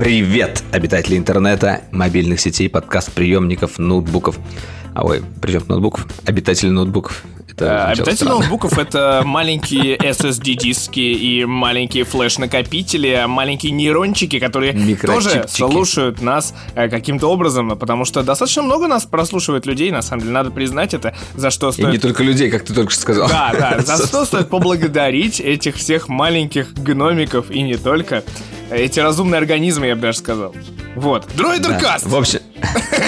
Привет, обитатели интернета, мобильных сетей, подкаст-приемников, ноутбуков. А ой, причем ноутбуков? Обитатели ноутбуков. Обитатели ноутбуков — это маленькие SSD-диски и маленькие флеш-накопители, маленькие нейрончики, которые тоже слушают нас каким-то образом, потому что достаточно много нас прослушивает людей, на самом деле, надо признать это, за что стоит... И не только людей, как ты только что сказал. Да, за что стоит поблагодарить этих всех маленьких гномиков и не только, эти разумные организмы, я бы даже сказал. Вот. Дроидеркаст! В общем...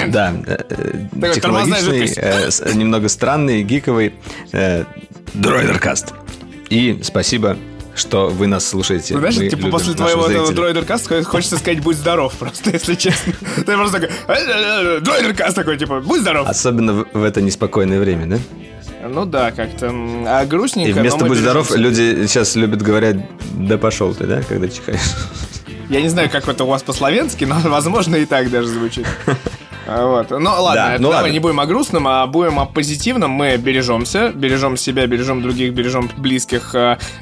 Да, технологичный, немного странный, гиковый дроидеркаст. И спасибо, что вы нас слушаете. Ну, знаешь, типа после твоего дроидеркаста хочется сказать «будь здоров» просто, если честно. Ты просто такой «дроидеркаст» такой, типа «будь здоров». Особенно в это неспокойное время, да? Ну да, как-то грустненько. И вместо «будь здоров» люди сейчас любят говорить «да пошел ты», да, когда чихаешь. Я не знаю, как это у вас по-словенски, но, возможно, и так даже звучит. Вот. Ну ладно, да, давай не будем о грустном, а будем о позитивном. Мы бережемся, бережем себя, бережем других, бережем близких,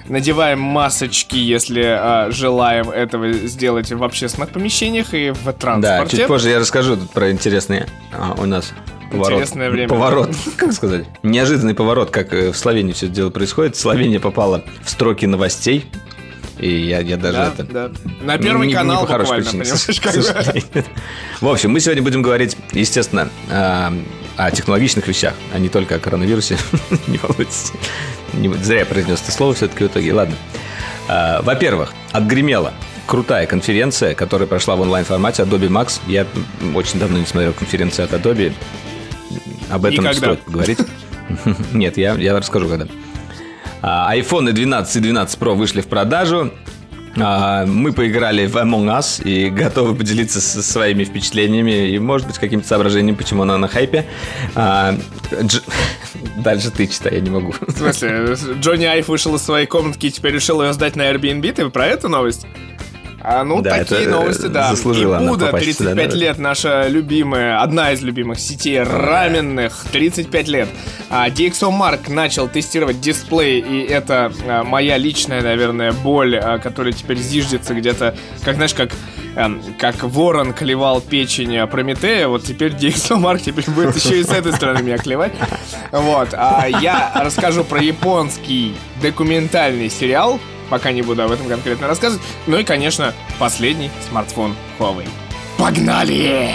надеваем масочки, если желаем этого сделать в общественных помещениях и в транспорте. Да, чуть позже я расскажу тут про интересные у нас поворот, как сказать. Неожиданный поворот, как в Словении все это дело происходит. Словения попала в строки новостей. И я даже на первый канал буквально, понимаешь, как... В общем, мы сегодня будем говорить, естественно, о технологичных вещах, а не только о коронавирусе. Не волнуйтесь. Зря я произнес это слово все-таки в итоге. Ладно. Во-первых, отгремела крутая конференция, которая прошла в онлайн-формате Adobe Max. Я очень давно не смотрел конференции от Adobe. Об этом стоит поговорить. Нет, я расскажу когда. Айфоны 12 и 12 Pro вышли в продажу. Мы поиграли в Among Us и готовы поделиться со своими впечатлениями и, может быть, каким-то соображением, почему она на хайпе. Дальше ты читай, я не могу. В смысле, Джонни Айв вышел из своей комнатки и теперь решил ее сдать на Airbnb? Ты про эту новость? Ну, да, такие новости, да. И Буда, 35 лет, наша любимая, одна из любимых сетей раменных, 35 лет. DxOMark начал тестировать дисплей, и это моя личная, наверное, боль, которая теперь зиждется где-то, как, знаешь, как ворон клевал печень Прометея, вот теперь DxOMark теперь будет еще и с этой стороны меня клевать. Вот, я расскажу про японский документальный сериал, пока не буду об этом конкретно рассказывать. Ну и, конечно, последний смартфон Huawei. Погнали!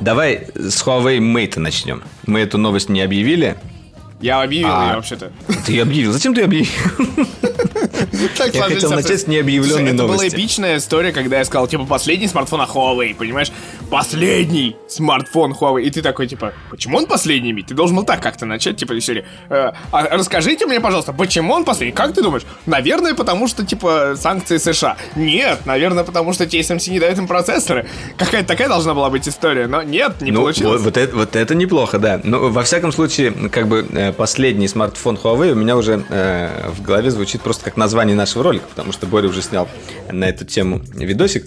Давай с Huawei Mate начнем. Мы эту новость не объявили. Я объявил ее вообще-то. Ты ее объявил? Зачем ты ее объявил? Я хотел начать с необъявленной новости. Это была эпичная история, когда я сказал, типа, последний смартфон Huawei, понимаешь? Последний смартфон Huawei. И ты такой, типа, почему он последний? Ведь ты должен был так как-то начать, типа, из серии. Расскажите мне, пожалуйста, почему он последний? Как ты думаешь? Наверное, потому что, типа, санкции США. Нет, наверное, потому что TSMC не дает им процессоры. Какая-то такая должна была быть история, но нет, не получилось. Вот это неплохо, да. Но, во всяком случае, как бы, последний смартфон Huawei у меня уже в голове звучит просто как название нашего ролика, потому что Боря уже снял на эту тему видосик.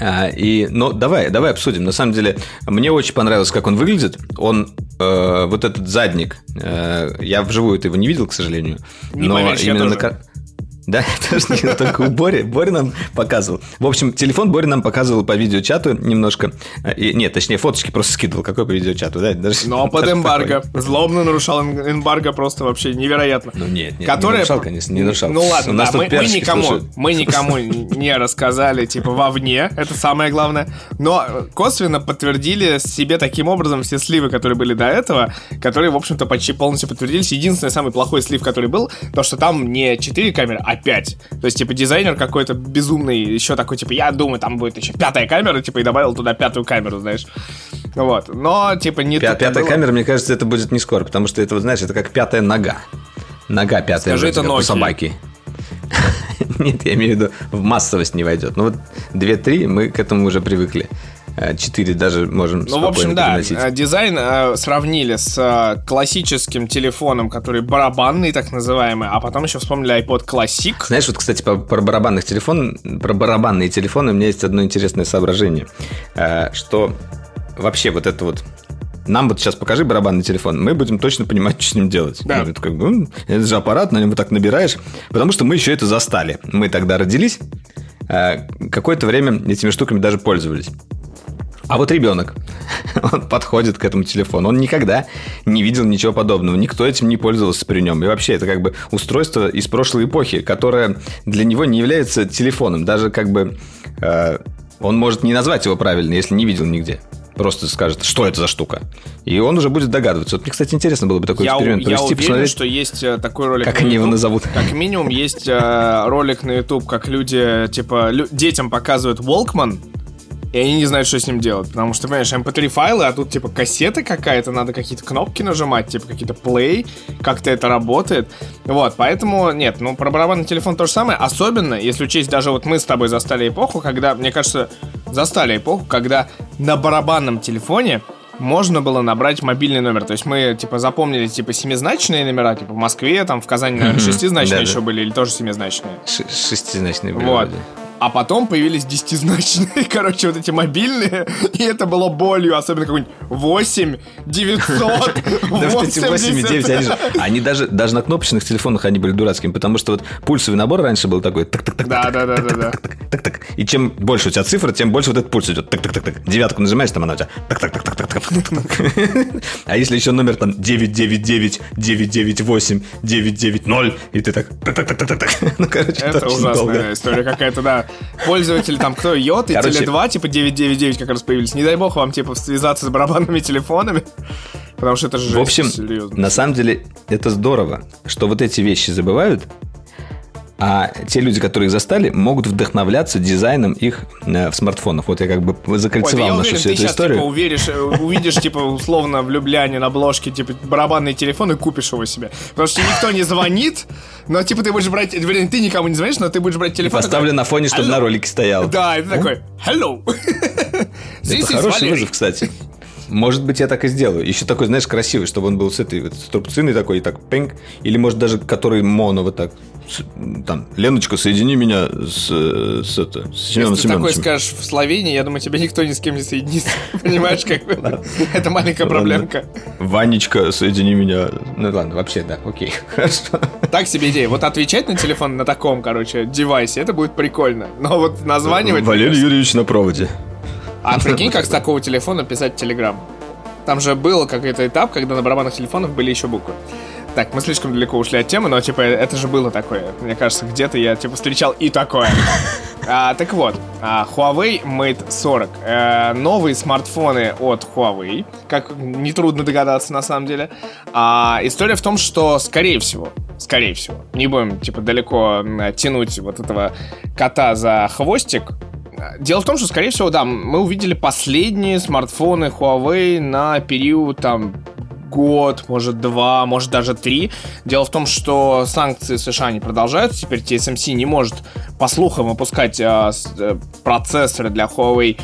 Но давай обсудим. На самом деле, мне очень понравилось, как он выглядит. Он, вот этот задник, я вживую его не видел, к сожалению. Не поверишь, я тоже. Да, тоже только у Бори. Боря нам показывал. В общем, телефон Боря нам показывал по видеочату немножко. Нет, точнее, фоточки просто скидывал. Какой по видеочату, да? Даже, но под эмбарго. Такой. Злобно нарушал эмбарго просто вообще невероятно. Ну нет, которая... не нарушал, конечно, не нарушал. Ну ладно, да, мы никому не рассказали, типа, вовне. Это самое главное. Но косвенно подтвердили себе таким образом все сливы, которые были до этого, которые, в общем-то, почти полностью подтвердились. Единственный самый плохой слив, который был, то, что там не 4 камеры, а 5. То есть, типа, дизайнер какой-то безумный, еще такой, типа, я думаю, там будет еще 5-я камера, типа, и добавил туда 5-ю камеру, знаешь. Вот. Но, типа, не так. 5-я камера, мне кажется, это будет не скоро, потому что это, вот, знаешь, это как 5-я нога. Нога 5-я. Скажи, это у собаки. Нет, я имею в виду, в массовость не войдет. Ну вот 2-3 мы к этому уже привыкли. 4 даже можем спокойно переносить. Да, дизайн сравнили с классическим телефоном, который барабанный, так называемый, а потом еще вспомнили iPod Classic. Знаешь, вот, кстати, про барабанные телефоны у меня есть одно интересное соображение, что вообще вот это вот... Нам вот сейчас покажи барабанный телефон, мы будем точно понимать, что с ним делать. Да. Это, как бы, это же аппарат, на нем вот так набираешь, потому что мы еще это застали. Мы тогда родились, какое-то время этими штуками даже пользовались. А вот ребенок, он подходит к этому телефону, он никогда не видел ничего подобного, никто этим не пользовался при нем. И вообще, это как бы устройство из прошлой эпохи, которое для него не является телефоном, даже как бы он может не назвать его правильно, если не видел нигде. Просто скажет, что это за штука. И он уже будет догадываться. Вот мне, кстати, интересно было бы такой эксперимент провести. Я уверен, посмотреть, что есть такой ролик. Как они его назовут? Как минимум есть ролик на YouTube, как люди, типа, детям показывают Walkman, и они не знают, что с ним делать. Потому что, понимаешь, MP3 файлы, а тут, типа, кассета какая-то, надо какие-то кнопки нажимать, типа, какие-то play, как-то это работает. Вот, поэтому, нет, ну, про барабанный телефон то же самое. Особенно, если учесть, даже вот мы с тобой застали эпоху, когда, мне кажется, когда на барабанном телефоне можно было набрать мобильный номер. То есть мы, типа, запомнили, типа, семизначные номера, типа, в Москве, там, в Казани, наверное, шестизначные еще были, или тоже семизначные? Шестизначные были. Вот. А потом появились десятизначные, короче, вот эти мобильные, и это было болью, особенно какой-нибудь 8, 900, 80. Они даже на кнопочных телефонах они были дурацкими, потому что вот пульсовый набор раньше был такой, так-так-так, и чем больше у тебя цифра, тем больше вот этот пульс идет, так-так-так, девятку нажимаешь, там она у тебя, так-так-так-так-так, а если еще номер там 999, 998, 990, и ты так, так-так-так-так-так, ну, короче, это ужасная история какая-то, да. Пользователи там, кто Йот и Теле2, типа 999 как раз появились. Не дай бог вам, типа, связаться с барабанными телефонами, потому что это же жесть. В общем, серьезно. На самом деле, это здорово, что вот эти вещи забывают, а те люди, которые их застали, могут вдохновляться дизайном их в смартфонах. Вот я как бы закольцевал нашу всю эту историю. Ты сейчас типа увидишь, типа, условно, в Любляне на обложке, типа, барабанный телефон и купишь его себе. Потому что никто не звонит, но, типа, ты будешь брать... Вернее, ты никому не звонишь, но ты будешь брать телефон... Поставлю на фоне, чтобы на ролике стоял. Да, это такой «Hello!» Это хороший вызов, кстати. Может быть, я так и сделаю. Еще такой, знаешь, красивый, чтобы он был с этой вот струбциной такой, и так, пинг. Или, может, даже который моно вот так. Там, Леночка, соедини меня с Семеном Семеновичем. Если ты такой скажешь в Словении, я думаю, тебя никто ни с кем не соединит. Понимаешь, как бы? Это маленькая проблемка. Ванечка, соедини меня. Ну ладно, вообще, да, окей. Хорошо. Так себе идея. Вот отвечать на телефон на таком, короче, девайсе, это будет прикольно. Но вот названивать... Валерий Юрьевич на проводе. А прикинь, как с такого телефона писать телеграмму? Там же был какой-то этап, когда на барабанных телефонах были еще буквы. Так, мы слишком далеко ушли от темы, но, типа, это же было такое. Мне кажется, где-то я, типа, встречал и такое. Так вот, Huawei Mate 40. Новые смартфоны от Huawei, как нетрудно догадаться, на самом деле. История в том, что, скорее всего, не будем, типа, далеко тянуть вот этого кота за хвостик. Дело в том, что, скорее всего, да, мы увидели последние смартфоны Huawei на период, там, год, может, 2, может, даже 3. Дело в том, что санкции США не продолжаются. Теперь TSMC не может, по слухам, выпускать процессоры для Huawei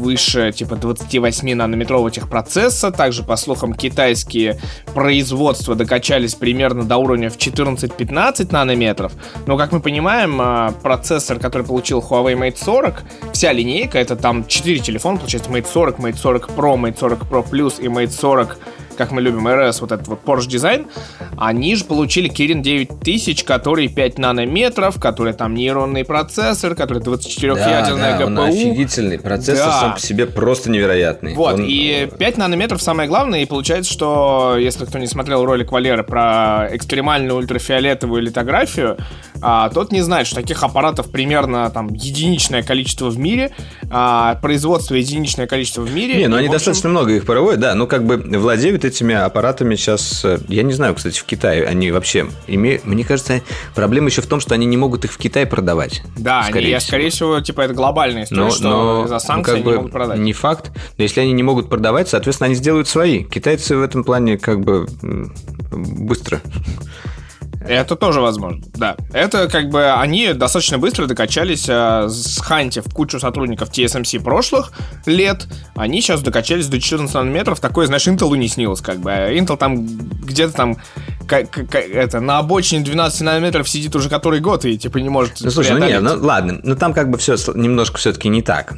выше, типа, 28-нанометрового техпроцесса. Также, по слухам, китайские производства докачались примерно до уровня в 14-15 нанометров. Но, как мы понимаем, процессор, который получил Huawei Mate 40, вся линейка, это там 4 телефона, получается, Mate 40, Mate 40 Pro, Mate 40 Pro Plus и Mate 40, как мы любим, RS, вот этот вот Porsche дизайн, они же получили Kirin 9000, который 5 нанометров, который там нейронный процессор, который 24-ядерная ГПУ. Да, он офигительный. Процессор сам по себе просто невероятный. Вот, и 5 нанометров самое главное, и получается, что, если кто не смотрел ролик Валеры про экстремальную ультрафиолетовую литографию, тот не знает, что таких аппаратов примерно там единичное количество в мире, производство единичное количество в мире. Не, но они достаточно много их проводят, да, ну как бы владеют этими аппаратами сейчас, я не знаю, кстати, в Китае они вообще имеют, мне кажется, проблема еще в том, что они не могут их в Китае продавать. Да, скорее всего, типа, это глобальная история, что из-за санкций они не могут продать. Не факт, но если они не могут продавать, соответственно, они сделают свои. Китайцы в этом плане как бы быстро. Это тоже возможно, да. Это как бы они достаточно быстро докачались, схантив кучу сотрудников TSMC прошлых лет, они сейчас докачались до 14 нанометров. Такое, знаешь, Intel не снилось как бы. Intel там где-то там это, на обочине 12 нанометров сидит уже который год и типа не может. Ну слушай, ладно, но там как бы все немножко все-таки не так.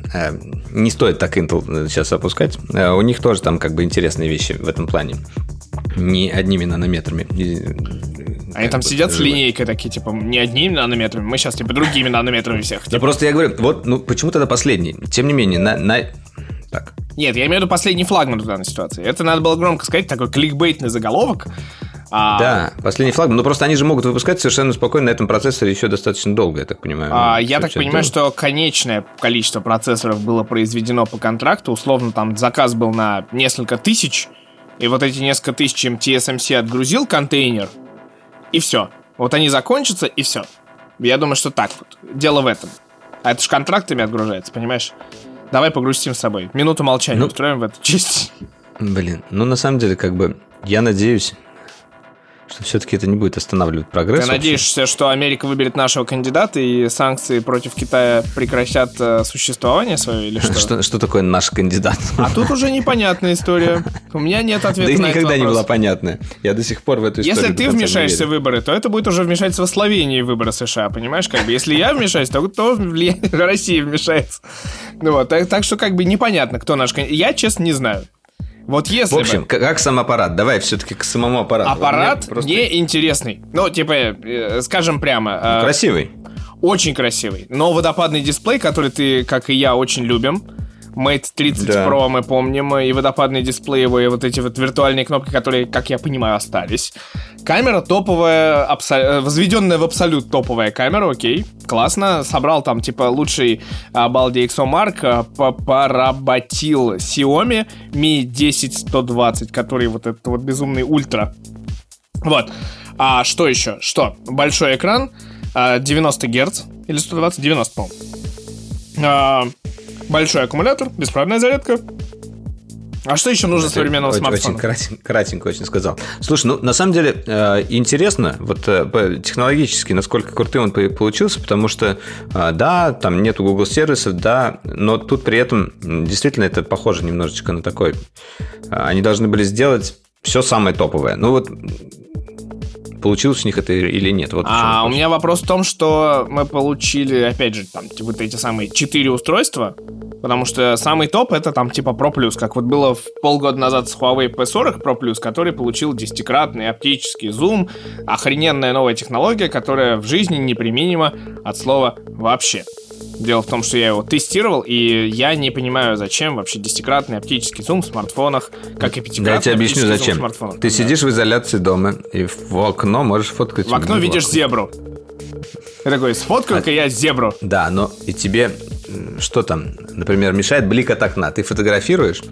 Не стоит так Intel сейчас опускать. У них тоже там как бы интересные вещи в этом плане. Не одними нанометрами. Они там сидят с линейкой такие, типа, не одними нанометрами, мы сейчас, типа, другими нанометрами всех. Да просто я говорю, вот, ну, почему тогда последний? Тем не менее, Так. Нет, я имею в виду последний флагман в данной ситуации. Это надо было громко сказать, такой кликбейтный заголовок. Да, последний флагман. Но просто они же могут выпускать совершенно спокойно на этом процессоре еще достаточно долго, я так понимаю. Я так понимаю, что конечное количество процессоров было произведено по контракту. Условно, там заказ был на несколько тысяч, и вот эти несколько тысяч им TSMC отгрузил контейнер, и все. Вот они закончатся, и все. Я думаю, что так вот. Дело в этом. А это же контрактами отгружается, понимаешь? Давай погрустим с собой. Минуту молчания устроим в эту честь. Блин, ну на самом деле, как бы, я надеюсь, что все-таки это не будет останавливать прогресс. Ты надеешься, что Америка выберет нашего кандидата, и санкции против Китая прекратят существование свое, или что? Что такое наш кандидат? А тут уже непонятная история. У меня нет ответа на этот вопрос. Да и никогда не была понятная. Я до сих пор в эту историю. Если ты вмешаешься в выборы, то это будет уже вмешательство Словении в выборы США, понимаешь? Как бы, если я вмешаюсь, то Россия вмешается. Ну вот, так что как бы непонятно, кто наш кандидат. Я, честно, не знаю. Вот если в общем, как сам аппарат? Давай все-таки к самому аппарату. Аппарат просто... неинтересный. Ну, типа, скажем прямо. Красивый. Очень красивый. Но водопадный дисплей, который ты, как и я, очень любим. Mate 30 Pro мы помним. И водопадные дисплеевые, вот эти вот виртуальные кнопки, которые, как я понимаю, остались. Камера топовая, возведенная в абсолют топовая камера, окей. Классно. Собрал там, типа, лучший балди XOMark, поработил Xiaomi Mi 10-120, который вот этот вот безумный ультра. Вот. А что еще? Что? Большой экран, 90 Гц, или 120, 90, по-моему. Большой аккумулятор, беспроводная зарядка. А что еще нужно современного смартфона? Очень кратенько очень сказал. Слушай, ну на самом деле интересно, вот технологически, насколько крутым он получился, потому что, да, там нету Google сервисов, да, но тут при этом действительно это похоже немножечко на такой. Они должны были сделать все самое топовое. Ну вот... Получилось у них это или нет? Вот у меня вопрос в том, что мы получили, опять же, там, вот эти самые 4 устройства, потому что самый топ — это там типа Pro Plus, как вот было полгода назад с Huawei P40 Pro Plus, который получил 10-кратный оптический зум, охрененная новая технология, которая в жизни неприменима от слова «вообще». Дело в том, что я его тестировал, и я не понимаю, зачем вообще 10-кратный оптический зум в смартфонах, как и 5-кратный. Да, я тебе объясню, зачем. Ты сидишь в изоляции дома, и в окно можешь фоткать. В окно видишь зебру. Я такой, сфоткаю-ка я зебру. Да, но и тебе что там, например, мешает блик от окна. Ты фотографируешь,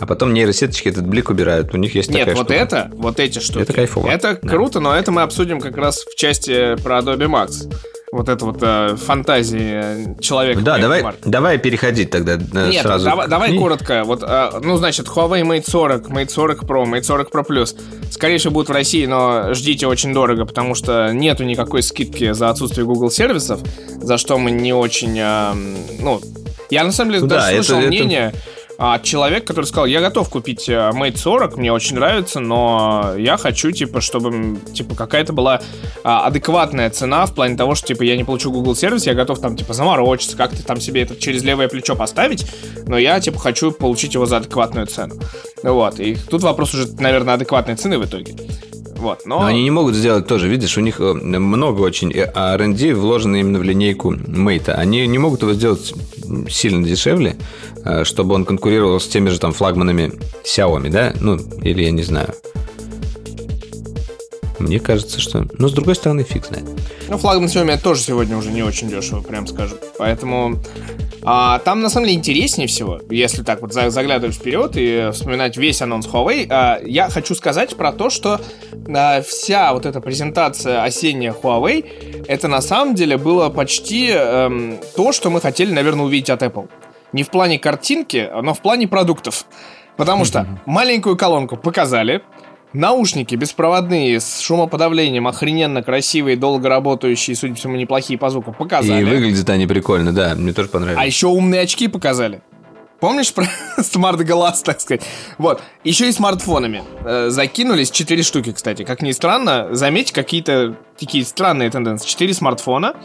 а потом нейросеточки этот блик убирают. У них есть такая штука. Нет, вот эти штуки. Это кайфово. Это круто, но это мы обсудим как раз в части про Adobe Max. Вот это вот фантазии человека. Да, давай переходить тогда сразу. Нет, давай коротко. Вот, значит, Huawei Mate 40, Mate 40 Pro, Mate 40 Pro Plus. Скорее всего, будут в России, но ждите очень дорого, потому что нету никакой скидки за отсутствие Google сервисов, за что мы не очень... я на самом деле даже слышал мнение... А человек, который сказал, я готов купить Mate 40, мне очень нравится, но я хочу, типа, чтобы какая-то была адекватная цена в плане того, что, типа, я не получу Google сервис, я готов там, типа, заморочиться, как-то там себе это через левое плечо поставить, но я, типа, хочу получить его за адекватную цену. Вот, и тут вопрос уже, наверное, адекватной цены в итоге. Вот, но они не могут сделать тоже, видишь, у них много очень R&D вложено именно в линейку Mate. Они не могут его сделать сильно дешевле, чтобы он конкурировал с теми же там флагманами Xiaomi, да? Ну, или я не знаю. Мне кажется, что... Но с другой стороны, фиг знает. Ну, флагман Xiaomi тоже сегодня уже не очень дешево, прям скажу. Поэтому... там, на самом деле, интереснее всего, если так вот заглядывать вперед и вспоминать весь анонс Huawei, я хочу сказать про то, что вся вот эта презентация осенняя Huawei, это на самом деле было почти то, что мы хотели, наверное, увидеть от Apple. Не в плане картинки, но в плане продуктов. Потому что маленькую колонку показали, Наушники беспроводные, с шумоподавлением, охрененно красивые, долго работающие, судя по всему, неплохие по звуку, показали. И выглядят они прикольно, да, мне тоже понравилось. А еще умные очки показали. Помнишь про смарт-глаз, так сказать? Вот, еще и смартфонами закинулись, 4 штуки, кстати. Как ни странно, заметь, какие-то такие странные тенденции. 4 смартфона,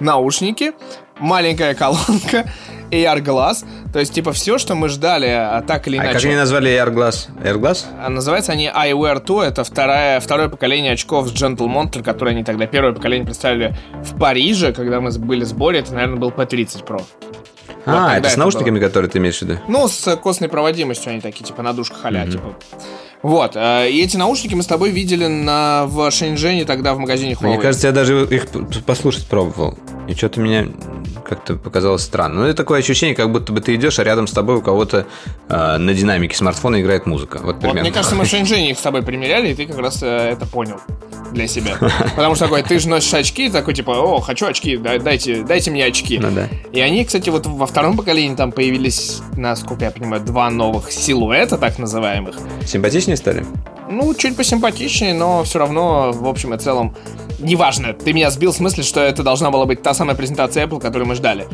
наушники, маленькая колонка, AR-глаз. То есть, типа, все, что мы ждали, а так или иначе. А как они назвали AR-глаз? AR-глаз? Называются они Eyewear 2, это второе поколение очков с Gentle Monster, которые они тогда первое поколение представили в Париже, когда мы были в сборе, это, наверное, был P30 Pro. Вот это с наушниками, было. Которые ты имеешь в виду? Ну, с костной проводимостью они такие, типа, на душках а-ля, типа. Вот, и эти наушники мы с тобой видели в Шэньчжэне тогда в магазине Huawei. Мне кажется, я даже их послушать пробовал, и что-то мне как-то показалось странно. Ну, это такое ощущение, как будто бы ты идешь, а рядом с тобой у кого-то на динамике смартфона играет музыка. Вот, примерно. Вот, мне кажется, мы в Шэньчжэне их с тобой примеряли, и ты как раз это понял для себя. Потому что такой, ты же носишь очки, такой типа, о, хочу очки, дайте мне очки. Ну, да. И они, кстати, вот во втором поколении там появились, насколько я понимаю, 2 новых силуэта, так называемых. Симпатичнее стали? Ну, чуть посимпатичнее, но все равно, в общем и целом, неважно. Ты меня сбил в смысле, что это должна была быть та самая презентация Apple, которую мы ждали.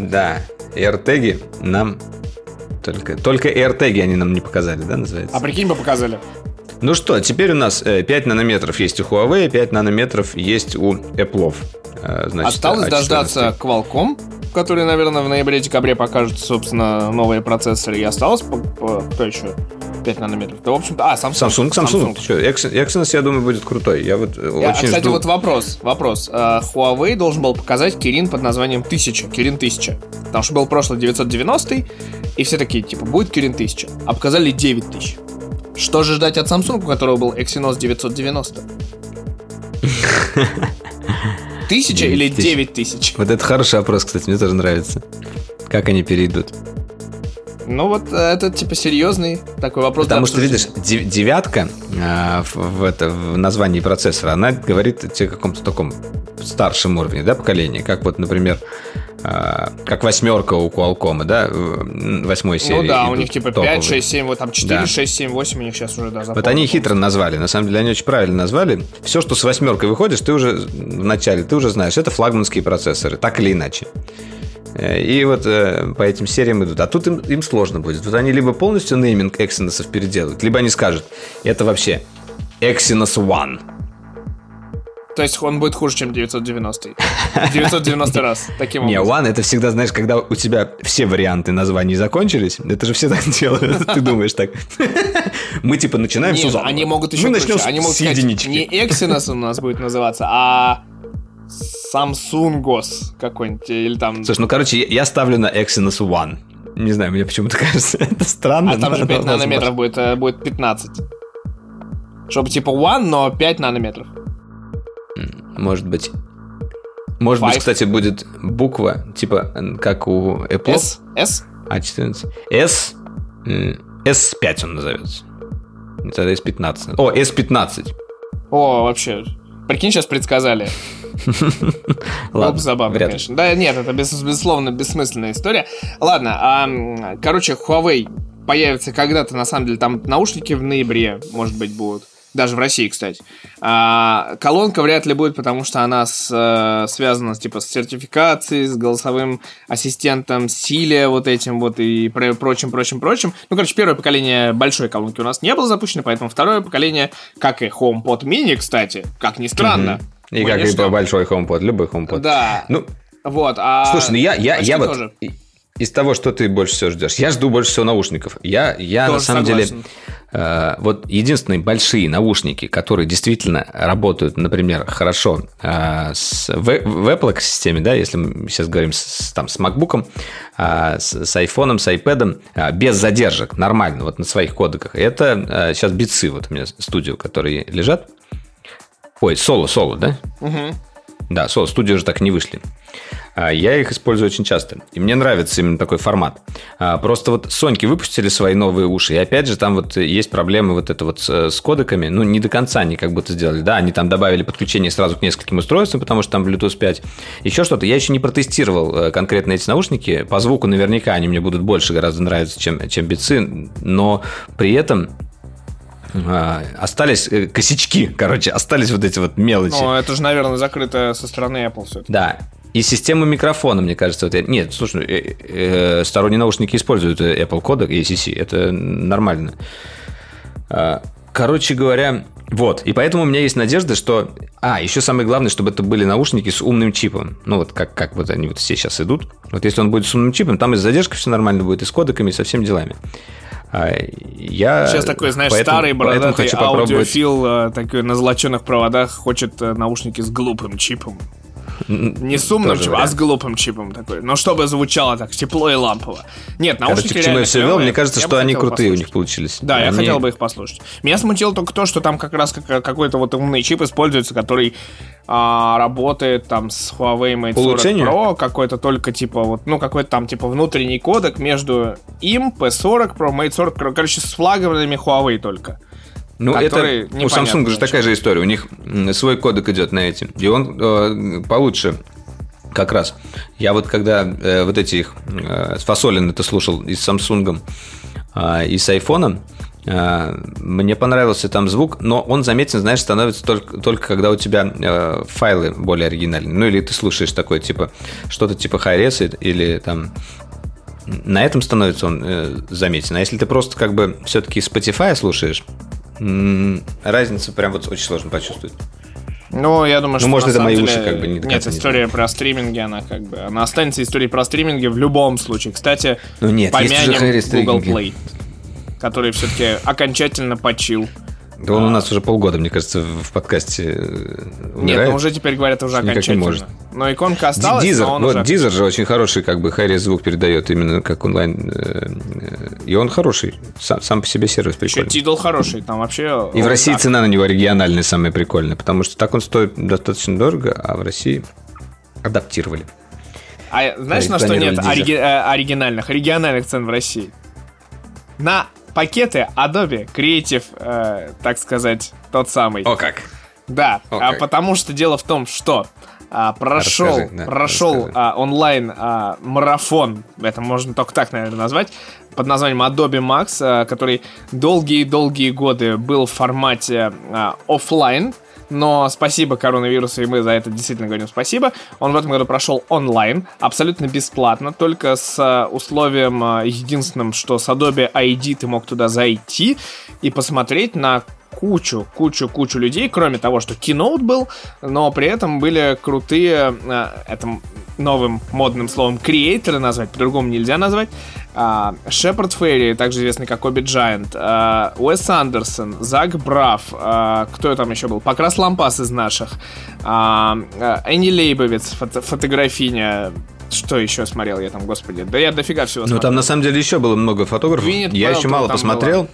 Да, AirTag'и нам только AirTag'и они нам не показали, да, называется? А прикинь бы показали. Ну что, теперь у нас 5 нанометров есть у Huawei, 5 нанометров есть у Apple'ов. Значит, осталось A14. Дождаться Qualcomm, которые, наверное, в ноябре-декабре покажут, собственно, новые процессоры. И осталось, кто еще? 5 нанометров. Да, в общем-то, Samsung. Что, Exynos, я думаю, будет крутой. Я вот очень кстати, жду... вот вопрос. Huawei должен был показать Kirin под названием 1000, Kirin 1000. Потому что был прошлый 990, и все такие, типа, будет Kirin 1000. А показали 9000. Что же ждать от Samsung, у которого был Exynos 990? 1000 или 9000? Вот это хороший вопрос, кстати, мне тоже нравится. Как они перейдут? Ну вот это типа серьезный такой вопрос. Потому что, видишь, девятка в названии процессора, она говорит о каком-то таком старшем уровне, да, поколении. Как вот, например, как восьмерка у Qualcomm, да, 8-й серии. Ну да, у них типа топовые. 5, 6, 7, вот там 4, да. 6, 7, 8 у них сейчас уже, да, запомнил. Вот они хитро назвали, на самом деле они очень правильно назвали. Все, что с восьмеркой выходишь, ты уже в начале, ты уже знаешь, это флагманские процессоры, так или иначе. И вот по этим сериям идут. А тут им сложно будет. Вот они либо полностью нейминг Exynos'ов переделают, либо они скажут, это вообще Exynos One. То есть он будет хуже, чем 990. 990 раз. Таким образом. Не, One это всегда, знаешь, когда у тебя все варианты названий закончились. Это же все так делают. Ты думаешь так. Мы типа начинаем все заново. Они могут еще начнем с единички. Не Exynos у нас будет называться, а... Samsungos какой-нибудь или там... Слушай, ну короче, я ставлю на Exynos One. Не знаю, мне почему-то кажется это странно. А там же 5 нанометров будет 15. Чтобы типа One, но 5 нанометров. Может быть. Может быть, кстати, будет буква, типа, как у Apple. S? A14. S5 он назовется. Это S15. О, S15. О, вообще... Прикинь, сейчас предсказали. Ладно, забавно, конечно. Да нет, это безусловно бессмысленная история. Ладно, короче, Huawei появится когда-то, на самом деле, там наушники в ноябре, может быть, будут. Даже в России, кстати. Колонка вряд ли будет, потому что она связана типа с сертификацией, с голосовым ассистентом, Силе, вот этим вот и прочим. Ну, короче, первое поколение большой колонки у нас не было запущено, поэтому второе поколение, как и HomePod mini, кстати, как ни странно. И как и большой HomePod, любой HomePod. Да. Ну, вот. Слушай, ну я вот... Тоже. Из того, что ты больше всего ждешь. Я жду больше всего наушников. Я на самом согласен. Деле... вот единственные большие наушники, которые действительно работают, например, хорошо в Apple-системе, да, если мы сейчас говорим с MacBook, с iPhone, с iPad, без задержек, нормально, вот на своих кодеках. Это сейчас битсы, вот у меня студио, которые лежат. Ой, соло, да? Угу. Да, студии уже так не вышли. Я их использую очень часто. И мне нравится именно такой формат. Просто вот Соньки выпустили свои новые уши. И опять же, там вот есть проблемы вот это вот с кодеками. Ну, не до конца они как будто сделали. Да, они там добавили подключение сразу к нескольким устройствам, потому что там Bluetooth 5. Еще что-то. Я еще не протестировал конкретно эти наушники. По звуку наверняка они мне будут больше гораздо нравиться, чем битсы. Но при этом... остались косячки, короче, остались вот эти вот мелочи. Ну, это же, наверное, закрыто со стороны Apple все-таки. Да. И система микрофона, мне кажется, вот я... Нет, слушай, сторонние наушники используют Apple кодек и ACC, это нормально. Короче говоря, вот. И поэтому у меня есть надежда, что... А, еще самое главное, чтобы это были наушники с умным чипом. Ну, вот как вот они вот все сейчас идут. Вот если он будет с умным чипом, там и с задержкой все нормально будет, и с кодеками, и со всеми делами. Я сейчас такой, знаешь, поэтому, старый бородатый аудиофил такой на золоченных проводах хочет наушники с глупым чипом. Не с умным чипом, а с глупым чипом такой. Но чтобы звучало так тепло и лампово. Нет, наушники короче, реально клевые. Мне кажется, что они крутые послушать. У них получились. Да, я хотел бы их послушать. Меня смутило только то, что там как раз какой-то вот умный чип используется, который работает там с Huawei Mate 40 Pro. Какой-то только типа вот, ну какой-то там типа внутренний кодек между им, P40 Pro, Mate 40 Pro. Короче, с флаговыми Huawei только. Ну, это у Samsung же такая же история. У них свой кодек идет на эти. И он получше как раз. Я вот когда вот эти их Фасолин это слушал и с Samsung, и с iPhone, мне понравился там звук, но он заметен, знаешь, становится только когда у тебя файлы более оригинальные. Ну, или ты слушаешь такое, типа, что-то типа Hi-Res или там... На этом становится он заметен. А если ты просто как бы все-таки Spotify слушаешь, разницу прям вот очень сложно почувствовать. Ну, я думаю, что может, это мои уши как бы не докатились. Нет, история про стриминги, она как бы... Она останется историей про стриминги в любом случае. Кстати, помянем Google Play, который все-таки окончательно почил. Да он у нас уже полгода, мне кажется, в подкасте умирает. Нет, ну уже теперь говорят уже окончательно. Но иконка осталась, но он уже... Deezer же очень хороший, как бы, Hi-Res звук передает именно как онлайн. И он хороший, сам по себе сервис прикольный. Еще Tidal хороший, там вообще... И в России цена на него региональная самая прикольная, потому что так он стоит достаточно дорого, а в России адаптировали. А знаешь, на что нет региональных цен в России? На... Пакеты Adobe Creative, так сказать, тот самый. О как. Да, потому что дело в том, что прошел онлайн-марафон, это можно только так, наверное, назвать, под названием Adobe Max, который долгие-долгие годы был в формате офлайн, но спасибо коронавирусу, и мы за это действительно говорим спасибо. Он в этом году прошел онлайн, абсолютно бесплатно, только с условием единственным, что с Adobe ID ты мог туда зайти и посмотреть на кучу людей, кроме того, что Keynote был, но при этом были крутые, это новым модным словом креаторы назвать, по-другому нельзя назвать, Шепард Ферри, также известный как Оби Джайант, Уэс Андерсон, Зак Браф, кто там еще был? Покрас Лампас из наших, Энни Лейбовиц, фотографиня. Что еще смотрел я там, господи? Да я дофига всего смотрел. Ну там на самом деле еще было много фотографов. Винит я еще мало посмотрел. Было.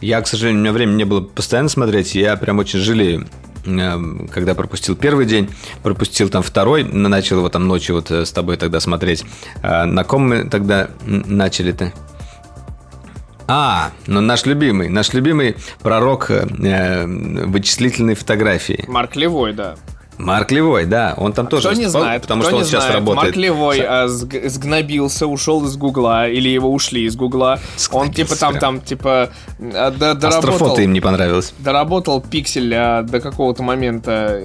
Я, к сожалению, у меня времени не было постоянно смотреть. Я прям очень жалею, когда пропустил первый день, пропустил там второй, начал его там ночью вот с тобой тогда смотреть. На ком мы тогда начали-то? Ну наш любимый пророк вычислительной фотографии. Марк Левой, да. Он там тоже не спал, знает, потому что он сейчас работает. Марк Левой сгнобился, ушел из Гугла, или его ушли из Гугла. Он типа там Астрофото им не понравилось. Доработал пиксель до какого-то момента.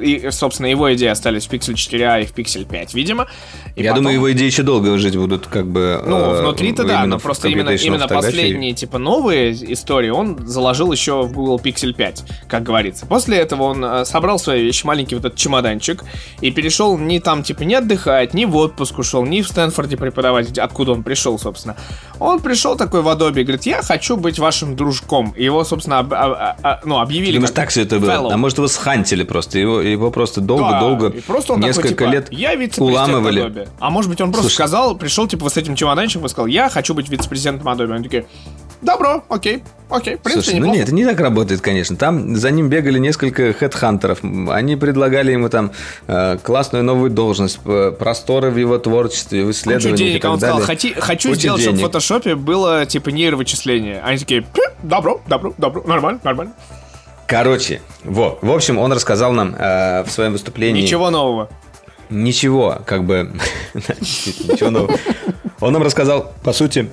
И, собственно, его идеи остались в Pixel 4a и в Pixel 5, видимо. Я думаю, его идеи еще долго жить будут, как бы. Ну, внутри-то да, но просто именно последние, типа, новые истории он заложил еще в Google Pixel 5, как говорится. После этого он собрал свои вещи, маленький вот этот чемоданчик, и перешел не там, типа, не отдыхать, не в отпуск ушел, не в Стэнфорде преподавать, откуда он пришел, собственно. Он пришел такой в Adobe и говорит, я хочу быть вашим дружком. Его, собственно, объявили. Думаешь, так все это было? А может, его схантили просто, его просто долго-долго, да, несколько такой, типа, лет я уламывали. Adobe. А может быть, он просто сказал, пришел, типа, вот с этим чемоданчиком и сказал, я хочу быть вице-президентом Adobe. Они такие, добро, окей, в принципе, неплохо. Нет, это не так работает, конечно. Там за ним бегали несколько хедхантеров. Они предлагали ему там классную новую должность, просторы в его творчестве, в исследованиях и так далее. Он сказал, хочу сделать, чтобы в фотошопе было типа нейровычисление. Они такие, добро, нормально. Короче, в общем, он рассказал нам в своем выступлении... Ничего нового. Он нам рассказал, по сути...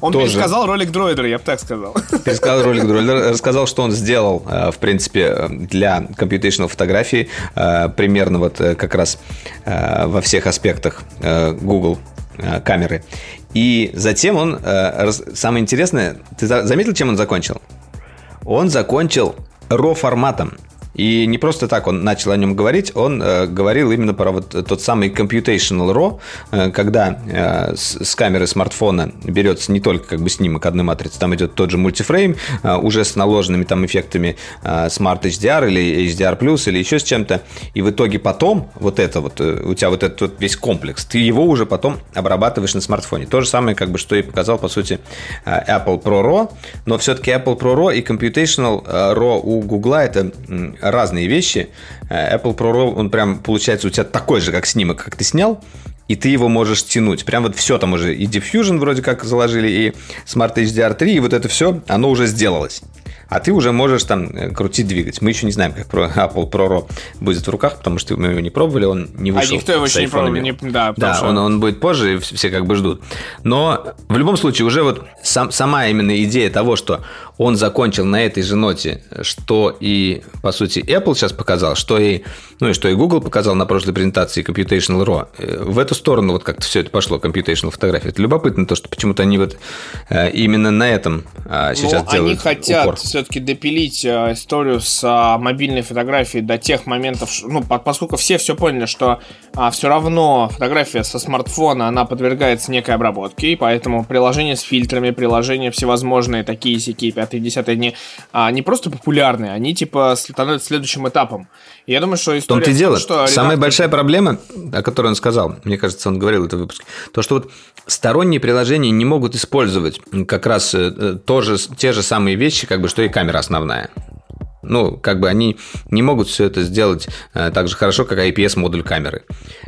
Он тоже пересказал ролик Дроидера, я бы так сказал. Пересказал ролик Дроидера, рассказал, что он сделал, в принципе, для компьютейшнл фотографии, примерно вот как раз во всех аспектах Google камеры. И затем он, самое интересное, ты заметил, чем он закончил? Он закончил RAW форматом. И не просто так он начал о нем говорить, он говорил именно про вот тот самый computational RAW, когда с камеры смартфона берется не только как бы снимок одной матрицы, там идет тот же мультифрейм, уже с наложенными там эффектами Smart HDR или HDR+, или еще с чем-то, и в итоге потом вот это вот, у тебя вот этот вот весь комплекс, ты его уже потом обрабатываешь на смартфоне. То же самое, как бы, что и показал, по сути, Apple Pro RAW, но все-таки Apple Pro RAW и computational RAW у Google это разные вещи. Apple Pro RAW, он прям получается у тебя такой же, как снимок, как ты снял, и ты его можешь тянуть. Прям вот все там уже, и Diffusion вроде как заложили, и Smart HDR 3, и вот это все, оно уже сделалось. А ты уже можешь там крутить, двигать. Мы еще не знаем, как Apple Pro RAW будет в руках, потому что мы его не пробовали, он не вышел. А никто его еще не пробовал. Да, он будет позже, и все как бы ждут. Но в любом случае уже вот сама именно идея того, что он закончил на этой же ноте, что и, по сути, Apple сейчас показал, что и, ну, и что и Google показал на прошлой презентации Computational RAW. В эту сторону вот как-то все это пошло, Computational фотография. Это любопытно, то, что почему-то они вот именно на этом сейчас делают упор. Они хотят все-таки допилить историю с мобильной фотографией до тех моментов, ну, поскольку все поняли, что все равно фотография со смартфона, она подвергается некой обработке, и поэтому приложения с фильтрами, приложения всевозможные такие-сякие, 5-10 дни, не просто популярные, они типа становятся следующим этапом. И я думаю, что история... В том-то и дело. Самая большая проблема, о которой он сказал, мне кажется, он говорил это в выпуске, то, что вот сторонние приложения не могут использовать как раз те же самые вещи, как бы, что и камера основная. Ну, как бы они не могут все это сделать так же хорошо, как IPS-модуль камеры.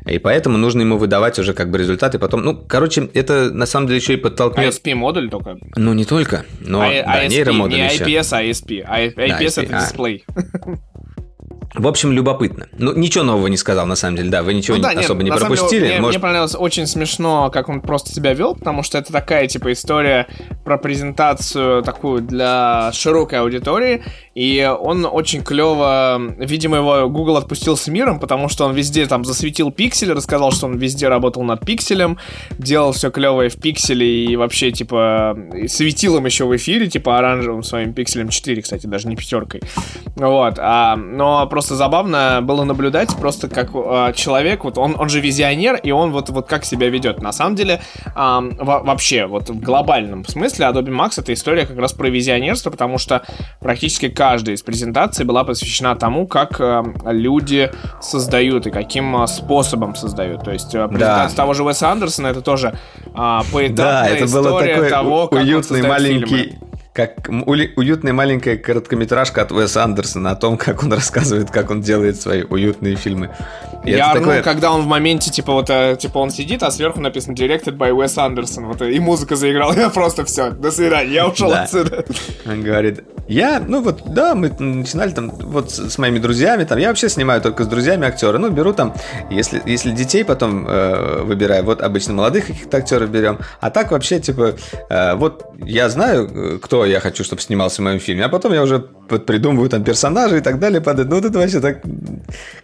И поэтому нужно ему выдавать уже как бы результаты потом. Ну, короче, это на самом деле еще и подтолкнет... ISP-модуль только? Ну, не только, но нейромодуль не IPS, еще. А ISP. IPS это дисплей. В общем, любопытно. Ну, ничего нового не сказал, на самом деле, да, вы ничего особо не пропустили. Деле, мне понравилось очень смешно, как он просто себя вел, потому что это такая, типа, история про презентацию такую для широкой аудитории, и он очень клево, видимо, его Google отпустил с миром, потому что он везде там засветил пиксель, рассказал, что он везде работал над пикселем, делал все клевое в пикселе и вообще, типа, светил им еще в эфире, типа, оранжевым своим пикселем 4, кстати, даже не 5. Вот, но просто забавно было наблюдать, просто как человек, вот он же визионер, и он вот как себя ведет. На самом деле, вообще, вот в глобальном смысле Adobe Max это история как раз про визионерство, потому что практически каждая из презентаций была посвящена тому, как люди создают и каким способом создают. То есть презентация того же Уэса Андерсона, это тоже поэтапная история того, как он создает фильмы. Как уютная маленькая короткометражка от Уэса Андерсона о том, как он рассказывает, как он делает свои уютные фильмы. И я орну, такое... когда он в моменте, типа он сидит, а сверху написано «Directed by Wes Anderson». Вот, и музыка заиграла, я просто все, до свидания, я ушел отсюда. Он говорит, мы начинали там вот с моими друзьями, там, я вообще снимаю только с друзьями актера, беру там, если детей потом выбираю, вот обычно молодых каких-то актеров берем, а так вообще, вот я знаю, кто я хочу, чтобы снимался в моем фильме, а потом я уже придумываю там персонажи и так далее, падает. Ну, это вообще так...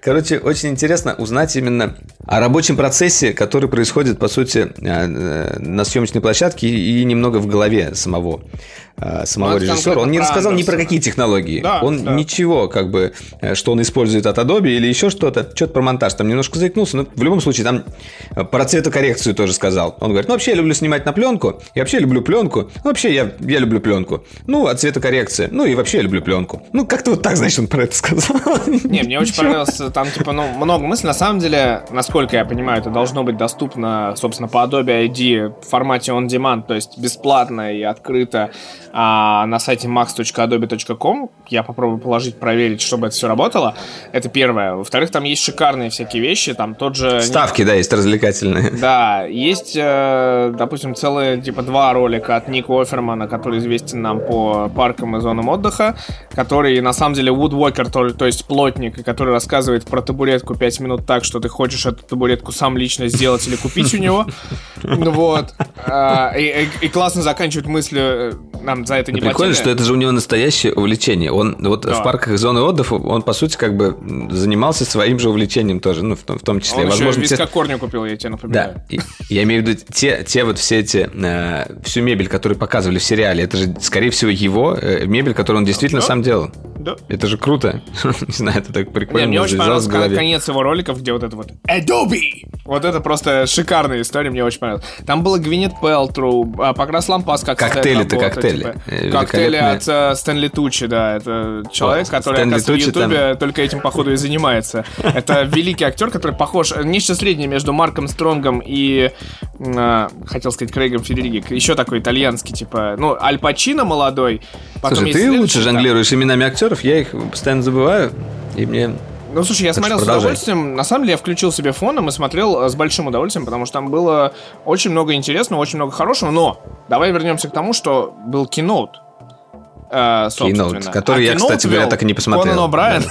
Короче, очень интересно узнать именно о рабочем процессе, который происходит, по сути, на съемочной площадке и немного в голове самого режиссера. Он не рассказал ни про какие технологии. Да, он ничего, как бы, что он использует от Adobe или еще что-то. Что-то про монтаж там немножко заикнулся, но в любом случае там про цветокоррекцию тоже сказал. Он говорит, вообще я люблю снимать на пленку, я вообще люблю пленку, вообще я люблю пленку. А цветокоррекция, и вообще я люблю пленку. Как-то вот так, значит, он про это сказал. Не, мне очень понравилось, там, много мыслей. На самом деле, насколько я понимаю, это должно быть доступно, собственно, по Adobe ID в формате on demand, то есть бесплатно и открыто на сайте max.adobe.com. Я попробую положить, проверить, чтобы это все работало. Это первое. Во-вторых, там есть шикарные всякие вещи, там тот же... Ставки, есть развлекательные. Да, есть, допустим, целые, 2 ролика от Ника Офермана, который известен нам по паркам и зонам отдыха. который на самом деле Woodwalker, то есть плотник, который рассказывает про табуретку 5 минут так, что ты хочешь эту табуретку сам лично сделать или купить у него. Вот. И классно заканчивает мыслью, нам за это не платили. Прикольно, что это же у него настоящее увлечение. Он вот в парках зоны отдыха, он, по сути, как бы занимался своим же увлечением тоже, ну, в том числе. Он возможно, еще вискокорню купил, я тебе напоминаю. Да, я имею в виду те вот все эти, всю мебель, которую показывали в сериале, это же, скорее всего, его мебель, которую он действительно сам делал. Да. Это же круто. Не знаю, это так прикольно. Мне очень понравился конец его роликов, где вот это вот Adobe. Вот это просто шикарная история, мне очень понравилась. Там было Гвинет Пэлтроу, Покрас Лампас, как коктейли-то, коктейли от Стэнли Туччи, да. Это человек, который, оказывается, в Ютубе только этим, походу, и занимается. Это великий актер, который похож... Нечто среднее между Марком Стронгом и... хотел сказать Крейгом Федериги. Еще такой итальянский, типа... Ну, Аль Пачино молодой. Слушай, ты лучше жонглируешь именами актеров, я их постоянно забываю, и мне... Ну, слушай, я смотрел с удовольствием. На самом деле, я включил себе фоном и смотрел с большим удовольствием, потому что там было очень много интересного, очень много хорошего. Но давай вернемся к тому, что был киноут, собственно. Киноут, который я, кстати говоря, так и не посмотрел. Конан О'Брайен.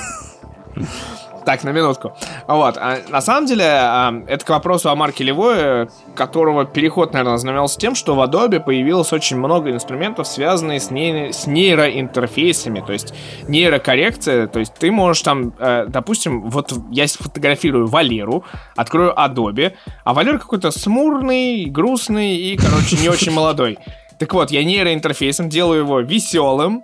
Так, на минутку. Вот. А на самом деле, это к вопросу о Марке Левое, которого переход, наверное, знаменовался тем, что в Adobe появилось очень много инструментов, связанных с нейроинтерфейсами, то есть нейрокоррекция. То есть ты можешь там, допустим, вот я сфотографирую Валеру, открою Adobe, а Валера какой-то смурный, грустный и, короче, не очень молодой. Так вот, я нейроинтерфейсом делаю его веселым,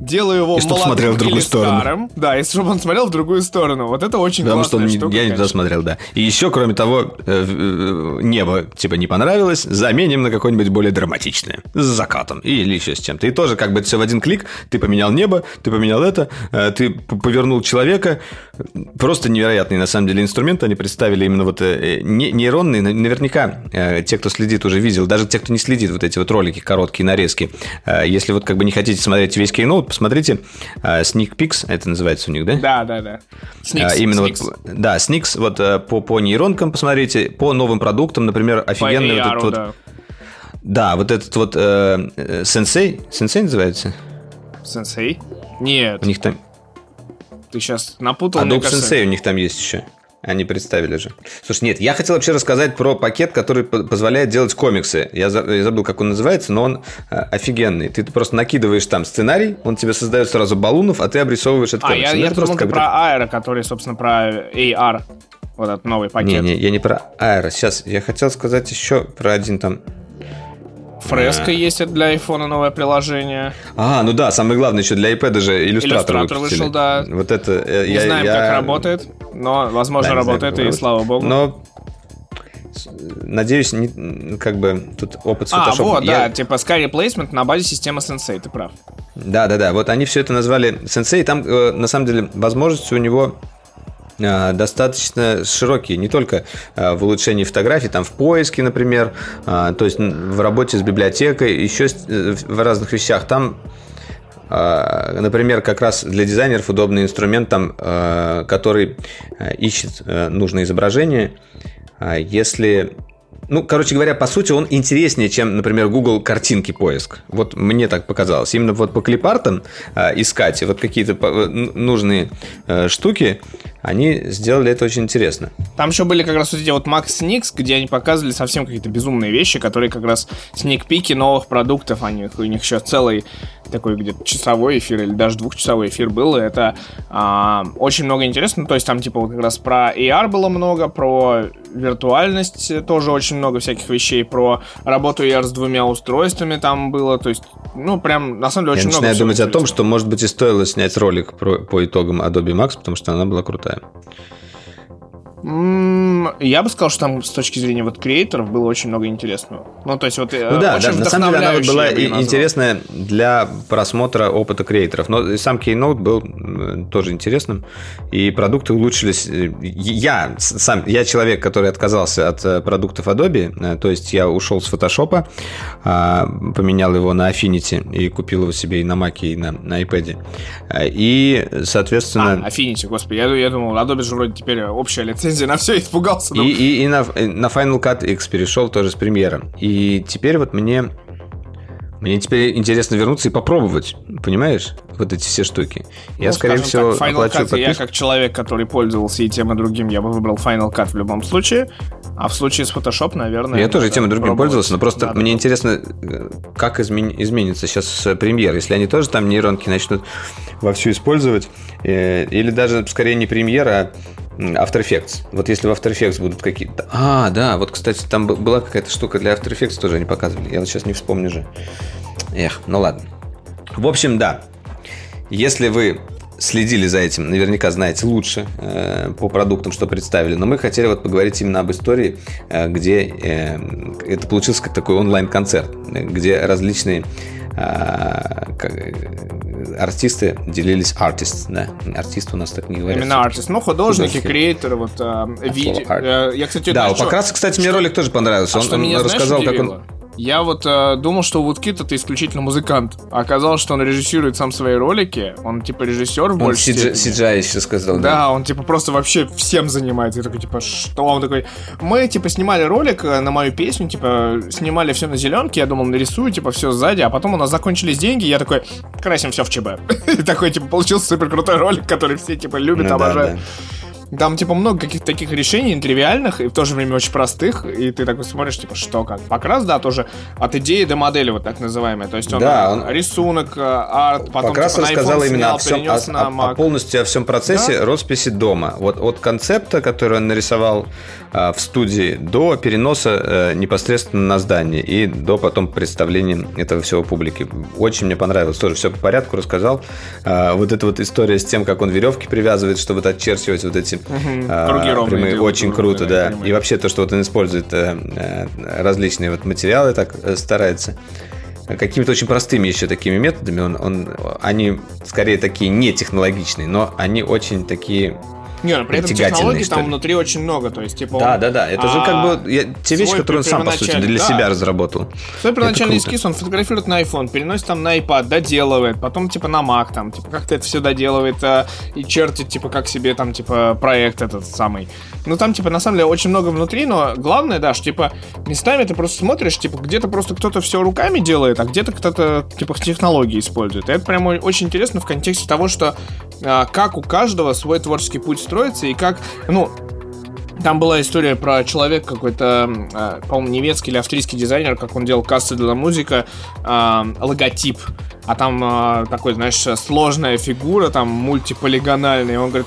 делаю его молодым или старым. Да, и чтобы он смотрел в другую сторону. Вот это очень классная штука. Я не туда смотрел, да. И еще, кроме того, небо типа не понравилось, заменим на какое-нибудь более драматичное. С закатом или еще с чем-то. И тоже как бы все в один клик. Ты поменял небо, ты поменял это, ты повернул человека. Просто невероятные, на самом деле, инструменты. Они представили именно вот нейронные. Наверняка те, кто следит, уже видел. Даже те, кто не следит, вот эти вот ролики, короткие нарезки. Если вот как бы не хотите смотреть весь Keynote, посмотрите, Sneak Peaks, это называется у них, да? Да. Sneaks, вот по нейронкам посмотрите, по новым продуктам, например, офигенный AR, вот этот да. вот этот Sensei называется? Sensei? Нет. У них там... Ты сейчас напутал, мне кажется. Sensei у них там есть еще. Они представили же. Слушай, нет, я хотел вообще рассказать про пакет, который позволяет делать комиксы. Я забыл, как он называется, но он офигенный. Ты просто накидываешь там сценарий, он тебе создает сразу баллонов, а ты обрисовываешь этот комикс. Я думал, ты про Aero, который, собственно, про AR. Вот этот новый пакет. Не, я не про Aero. Сейчас, я хотел сказать еще про один там... Фреска есть для айфона, новое приложение. Ну да, самое главное, еще для iPad же Иллюстратор вышел, да. Вот это... Не знаем, как работает, но, возможно, работает, и слава богу. Но, надеюсь, как бы тут опыт с Photoshop. Типа Sky Replacement на базе системы Sensei, ты прав. Да, вот они все это назвали Sensei, и там, на самом деле, возможности у него... достаточно широкие, не только в улучшении фотографий, там в поиске, например, то есть в работе с библиотекой, еще в разных вещах. Там, например, как раз для дизайнеров удобный инструмент, там, который ищет нужное изображение. Если... Ну, короче говоря, по сути, он интереснее, чем, например, Google картинки поиск. Вот мне так показалось. Именно вот по клипартам искать вот какие-то нужные штуки, они сделали это очень интересно. Там еще были как раз вот эти вот Max Sneaks, где они показывали совсем какие-то безумные вещи, которые как раз сникпики новых продуктов. У них еще целый такой где-то часовой эфир или даже двухчасовой эфир был. И это очень много интересного. То есть там типа вот как раз про AR было много, про виртуальность тоже очень много всяких вещей, про работу AR с двумя устройствами там было. То есть, ну прям на самом деле очень много. Я начинаю думать о том, что может быть и стоило снять ролик по итогам Adobe Max, потому что она была крутая. Я бы сказал, что там с точки зрения вот креаторов было очень много интересного. Ну, то есть вот очень на самом деле она вот была интересная для просмотра опыта креаторов. Но сам Keynote был тоже интересным, и продукты улучшились. Я человек, который отказался от продуктов Adobe, то есть я ушел с Photoshop, поменял его на Affinity и купил его себе и на Mac, и на iPad. И, соответственно... Affinity, господи, я думал, Adobe же вроде теперь общая лицензия. На все испугался. И на Final Cut X перешел тоже с премьера. И теперь вот мне Мне теперь интересно вернуться и попробовать, понимаешь, вот эти все штуки. Я, ну, скорее всего, так, оплачу подписку. Я как человек, который пользовался и тем, и другим, я бы выбрал Final Cut в любом случае. А в случае с Photoshop, наверное... Я тоже и тем, и другим пользовался, но просто надо. Мне интересно, как изменится сейчас Premiere, если они тоже там нейронки начнут вовсю использовать. Или даже, скорее, не Premiere, а After Effects. Вот если в After Effects будут какие-то... А, да, вот, кстати, там была какая-то штука для After Effects, тоже они показывали. Я вот сейчас не вспомню же. Эх, ну ладно. В общем, да. Если вы следили за этим, наверняка знаете лучше по продуктам, что представили. Но мы хотели вот поговорить именно об истории, где это получился как такой онлайн-концерт, где различные... артисты делились артисты у нас так не говорят. Именно артисты, ну художники, креаторы, вот видео. Я, кстати, да, у Покраса, кстати, мне ролик тоже понравился. Он рассказал, как он. Я вот думал, что Woodkid — это исключительно музыкант. А оказалось, что он режиссирует сам свои ролики. Он типа режиссер в большей степени. CGI еще сказал, да, он типа просто вообще всем занимается. Я такой, типа, что? Он такой, мы типа снимали ролик на мою песню, типа снимали все на зеленке. Я думал, нарисую, типа, все сзади. А потом у нас закончились деньги, я такой, красим все в ЧБ. И такой, типа, получился супер крутой ролик, который все типа любят, обожают. Там, типа, много каких-то таких решений, нетривиальных, и в то же время очень простых. И ты такой смотришь, типа, что как. Покрас, да, тоже от идеи до модели, вот так называемая. То есть он, да, рисунок, арт, потом Покрас типа, рассказал именно полностью о всем процессе, да? Росписи дома. Вот от концепта, который он нарисовал в студии, до переноса непосредственно на здание и до потом представления этого всего публике. Очень мне понравилось. Тоже все по порядку рассказал. Вот эта вот история с тем, как он веревки привязывает, чтобы отчерчивать вот эти круги ровные, очень круто, да. И вообще то, что вот он использует различные вот материалы, так старается. Какими-то очень простыми еще такими методами. Они скорее такие не технологичные, но они очень такие. Не, но при этом технологий там внутри очень много, то есть, типа, да, это же как бы те вещи, которые он сам, по сути, для себя разработал. Свой первоначальный эскиз он фотографирует на iPhone, переносит там на iPad, доделывает, потом, типа, на Mac, там, типа, как-то это все доделывает и чертит, типа, как себе, там, типа, проект этот самый. Ну, там, типа, на самом деле, очень много внутри, но главное, да, что, типа, местами ты просто смотришь, типа, где-то просто кто-то все руками делает, а где-то кто-то, типа, технологии использует. И это прям очень интересно в контексте того, что как у каждого свой творческий путь строится и как, ну, там была история про человека какой-то, по-моему, немецкий или австрийский дизайнер, как он делал кассы для музыка, логотип. А там такой, знаешь, сложная фигура, там мультиполигональная. И он говорит,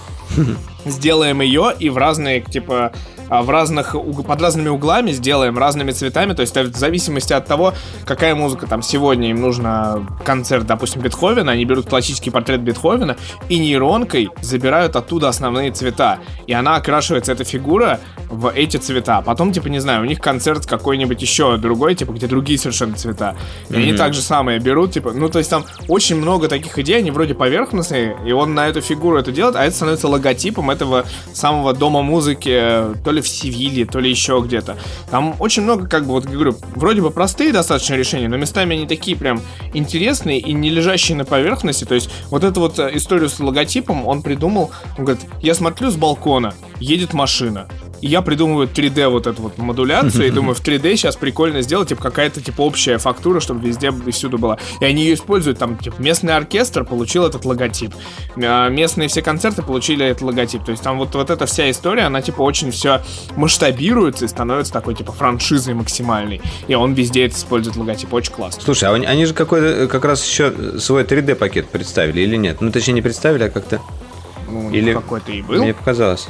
сделаем ее и в разные, типа, под разными углами сделаем, разными цветами. То есть в зависимости от того, какая музыка там сегодня им нужна, концерт, допустим, Бетховена, они берут классический портрет Бетховена и нейронкой забирают оттуда основные цвета. И она окрашивается, эта фигура, в эти цвета. Потом, типа, не знаю, у них концерт какой-нибудь еще другой, типа, где другие совершенно цвета. И они так же самое берут, типа, ну, то есть там очень много таких идей, они вроде поверхностные, и он на эту фигуру это делает, а это становится логотипом этого самого дома музыки, то ли в Севилье, то ли еще где-то. Там очень много, как бы, вот говорю, вроде бы простые достаточно решения, но местами они такие прям интересные и не лежащие на поверхности. То есть вот эту вот историю с логотипом он придумал. Он говорит, я смотрю с балкона, едет машина, и я придумываю 3D вот эту вот модуляцию, и думаю, в 3D сейчас прикольно сделать, типа, какая-то, типа, общая фактура, чтобы везде и всюду была. И они ее используют, там, типа, местный оркестр получил этот логотип, местные все концерты получили этот логотип. То есть там вот эта вся история, она, типа, очень все масштабируется и становится такой, типа, франшизой максимальной. И он везде это использует логотип, очень классно. Слушай, а они же какой-то, как раз еще свой 3D-пакет представили или нет? Ну, точнее, не представили, а как-то... Ну, или... какой-то и был. Мне показалось.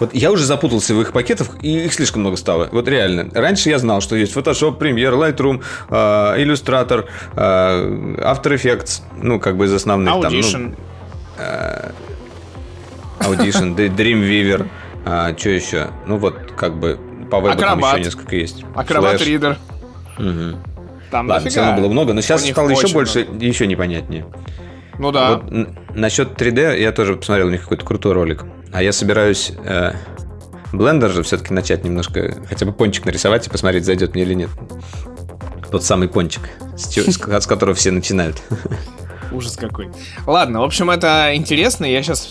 Вот я уже запутался в их пакетах, и их слишком много стало. Вот реально. Раньше я знал, что есть Photoshop, Premiere, Lightroom, Illustrator, After Effects, ну, как бы из основных. Audition. Там, ну, Audition, Dreamweaver, что еще? Ну, вот, как бы, по вебу там еще несколько есть. Acrobat Reader. Угу. Там ладно, все равно было много, но сейчас стало еще больше, еще непонятнее. Ну да. Вот насчет 3D я тоже посмотрел, у них какой-то крутой ролик. А я собираюсь блендер же все-таки начать немножко, хотя бы пончик нарисовать и посмотреть, зайдет мне или нет. Тот самый пончик, с которого все начинают. Ужас какой. Ладно, в общем, это интересно. Я сейчас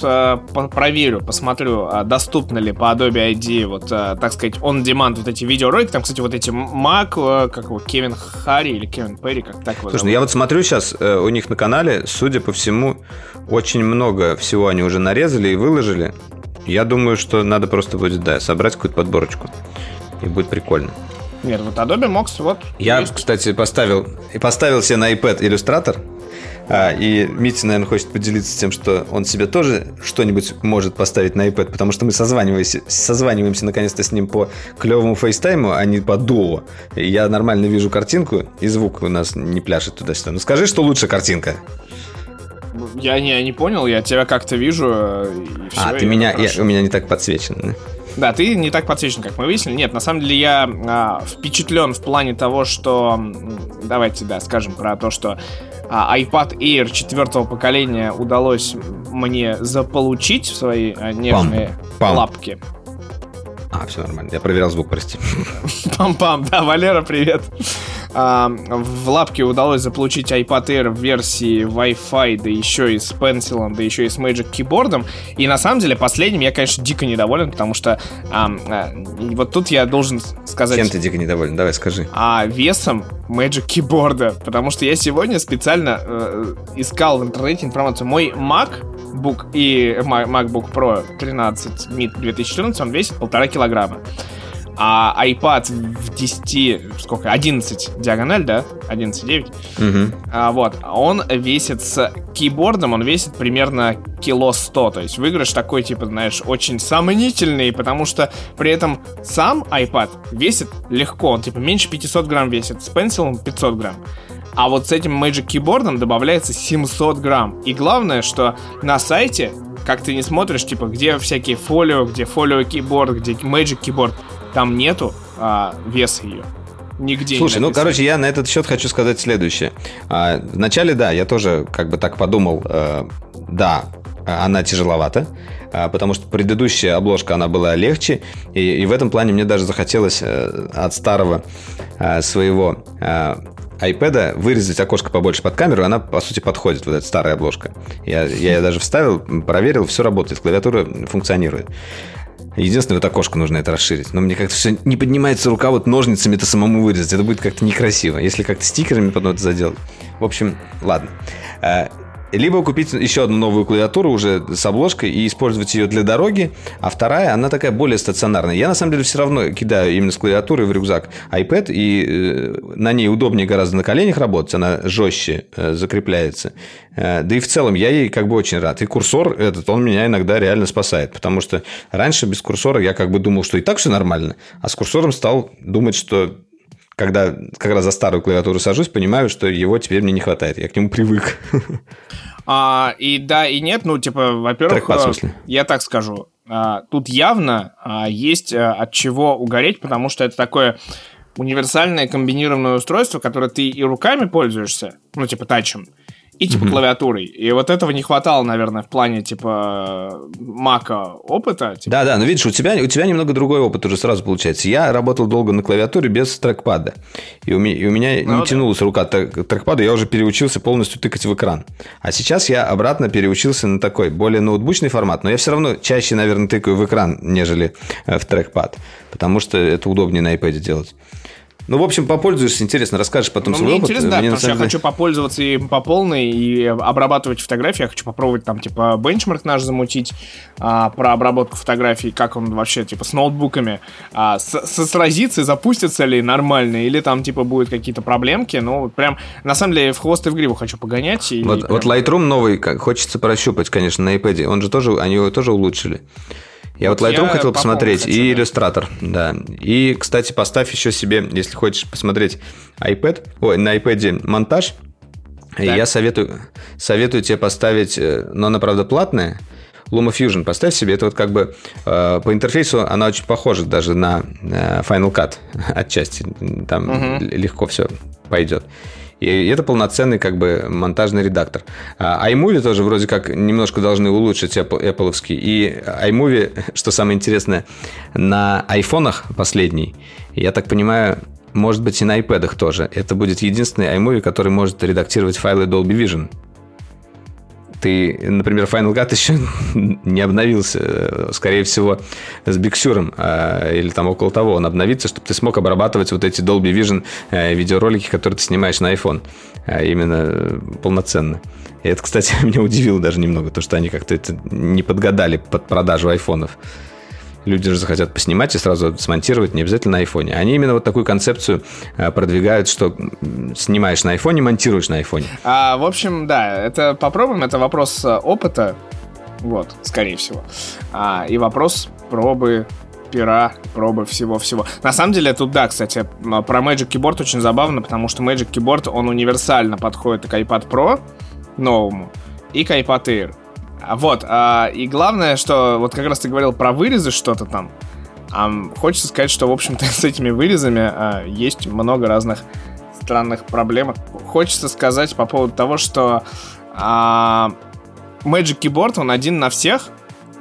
проверю, посмотрю, доступно ли по Adobe ID, вот, так сказать, on-demand вот эти видеоролики. Там, кстати, вот эти Мак, как его, Кевин Харри или Кевин Перри, как так его. Слушай, ну я вот смотрю сейчас, у них на канале, судя по всему, очень много всего они уже нарезали и выложили. Я думаю, что надо просто будет, да, собрать какую-то подборочку. И будет прикольно. Нет, вот Adobe Mox, вот. Я, есть. Кстати, поставил себе на iPad Illustrator. И Митя, наверное, хочет поделиться тем, что он себе тоже что-нибудь может поставить на iPad, потому что мы созваниваемся наконец-то с ним по клевому фейстайму, а не по дуо. Я нормально вижу картинку, и звук у нас не пляшет туда-сюда. Ну скажи, что лучше картинка. Я не понял, я тебя как-то вижу. И все, ты меня, у меня не так подсвечено. Да, ты не так подсвечен, как мы выяснили. Нет, на самом деле я впечатлен в плане того, что... Давайте, да, скажем про то, что iPad Air 4-го поколения удалось мне заполучить в свои нежные лапки. Все нормально, я проверял звук, прости. Пам-пам, да, Валера, привет. В лапке удалось заполучить iPad Air в версии Wi-Fi, да еще и с Pencil, да еще и с Magic Keyboard. И на самом деле последним я, конечно, дико недоволен, потому что вот тут я должен сказать... Чем ты дико недоволен? Давай, скажи. Весом Magic Keyboard, потому что я сегодня специально искал в интернете информацию. Мой MacBook и MacBook Pro 13 mid 2014, он весит 1,5 килограмма. А iPad в 10, сколько, 11 диагональ, да? 11,9. Вот, он весит с кейбордом, он весит примерно 100 кило. То есть выигрыш такой, типа, знаешь, очень сомнительный, потому что при этом сам iPad весит легко. Он, типа, меньше 500 грамм весит, с Pencil 500 грамм. А вот с этим Magic Keyboard добавляется 700 грамм. И главное, что на сайте, как ты не смотришь, типа, где всякие фолио, где фолио кейборд, где Magic Keyboard, там нету веса ее. Нигде. Слушай, ну, короче, я на этот счет хочу сказать следующее. Вначале, да, я тоже как бы так подумал, да, она тяжеловата, потому что предыдущая обложка, она была легче, и в этом плане мне даже захотелось от старого своего iPad'а вырезать окошко побольше под камеру, она, по сути, подходит, вот эта старая обложка. Я ее даже вставил, проверил, все работает, клавиатура функционирует. Единственное, вот окошко нужно это расширить. Но мне как-то все не поднимается рука, вот ножницами это самому вырезать. Это будет как-то некрасиво. Если как-то стикерами потом это заделать. В общем, ладно. Либо купить еще одну новую клавиатуру уже с обложкой и использовать ее для дороги. А вторая, она такая более стационарная. Я на самом деле все равно кидаю именно с клавиатуры в рюкзак iPad. И на ней удобнее гораздо на коленях работать. Она жестче закрепляется. Да и в целом я ей как бы очень рад. И курсор этот, он меня иногда реально спасает. Потому что раньше без курсора я как бы думал, что и так все нормально. А с курсором стал думать, что... Когда как раз за старую клавиатуру сажусь, понимаю, что его теперь мне не хватает. Я к нему привык. И да, и нет. Ну, типа, во-первых, я так скажу. Тут явно есть от чего угореть, потому что это такое универсальное комбинированное устройство, которое ты и руками пользуешься, ну, типа, тачем, и, типа, клавиатурой. И вот этого не хватало, наверное, в плане, типа, Мака опыта. Типа. Да, но видишь, у тебя немного другой опыт уже сразу получается. Я работал долго на клавиатуре без трекпада. И у меня не тянулась рука трекпада, я уже переучился полностью тыкать в экран. А сейчас я обратно переучился на такой, более ноутбучный формат. Но я все равно чаще, наверное, тыкаю в экран, нежели в трекпад. Потому что это удобнее на iPad делать. Ну, в общем, попользуешься, интересно, расскажешь потом свой опыт. Интересно, да, потому что я хочу попользоваться и по полной, и обрабатывать фотографии. Я хочу попробовать там, типа, бенчмарк наш замутить про обработку фотографий, как он вообще, типа, с ноутбуками сразится, запустится ли нормально, или там, типа, будут какие-то проблемки. Ну, прям, на самом деле, в хвост и в гриву хочу погонять. И вот, прям... вот Lightroom новый, хочется прощупать, конечно, на iPad. Он же тоже, они его тоже улучшили. Я вот Lightroom хотел посмотреть, и Illustrator, да. И, кстати, поставь еще себе, если хочешь посмотреть на iPad монтаж, так. Я советую тебе поставить, но она, правда, платная, LumaFusion поставь себе, это вот как бы по интерфейсу она очень похожа даже на Final Cut отчасти, там легко все пойдет. И это полноценный как бы монтажный редактор. iMovie тоже вроде как немножко должны улучшить Apple'овский. И iMovie, что самое интересное, на айфонах последний, я так понимаю, может быть и на iPad'ах тоже. Это будет единственный iMovie, который может редактировать файлы Dolby Vision. Ты, например, Final Cut еще не обновился, скорее всего, с биксюром или там около того он обновится, чтобы ты смог обрабатывать вот эти Dolby Vision видеоролики, которые ты снимаешь на iPhone, именно полноценно. И это, кстати, меня удивило даже немного, то, что они как-то это не подгадали под продажу айфонов. Люди же захотят поснимать и сразу смонтировать, не обязательно на айфоне. Они именно вот такую концепцию продвигают, что снимаешь на айфоне, монтируешь на айфоне. В общем, да, это попробуем. Это вопрос опыта, вот, скорее всего. И вопрос пробы пера, пробы всего-всего. На самом деле, тут, да, кстати, про Magic Keyboard очень забавно, потому что Magic Keyboard, он универсально подходит и к iPad Pro новому, и к iPad Air. Вот, и главное, что вот как раз ты говорил про вырезы что-то там. Хочется сказать, что, в общем-то, с этими вырезами есть много разных странных проблем. Хочется сказать по поводу того, что Magic Keyboard, он один на всех,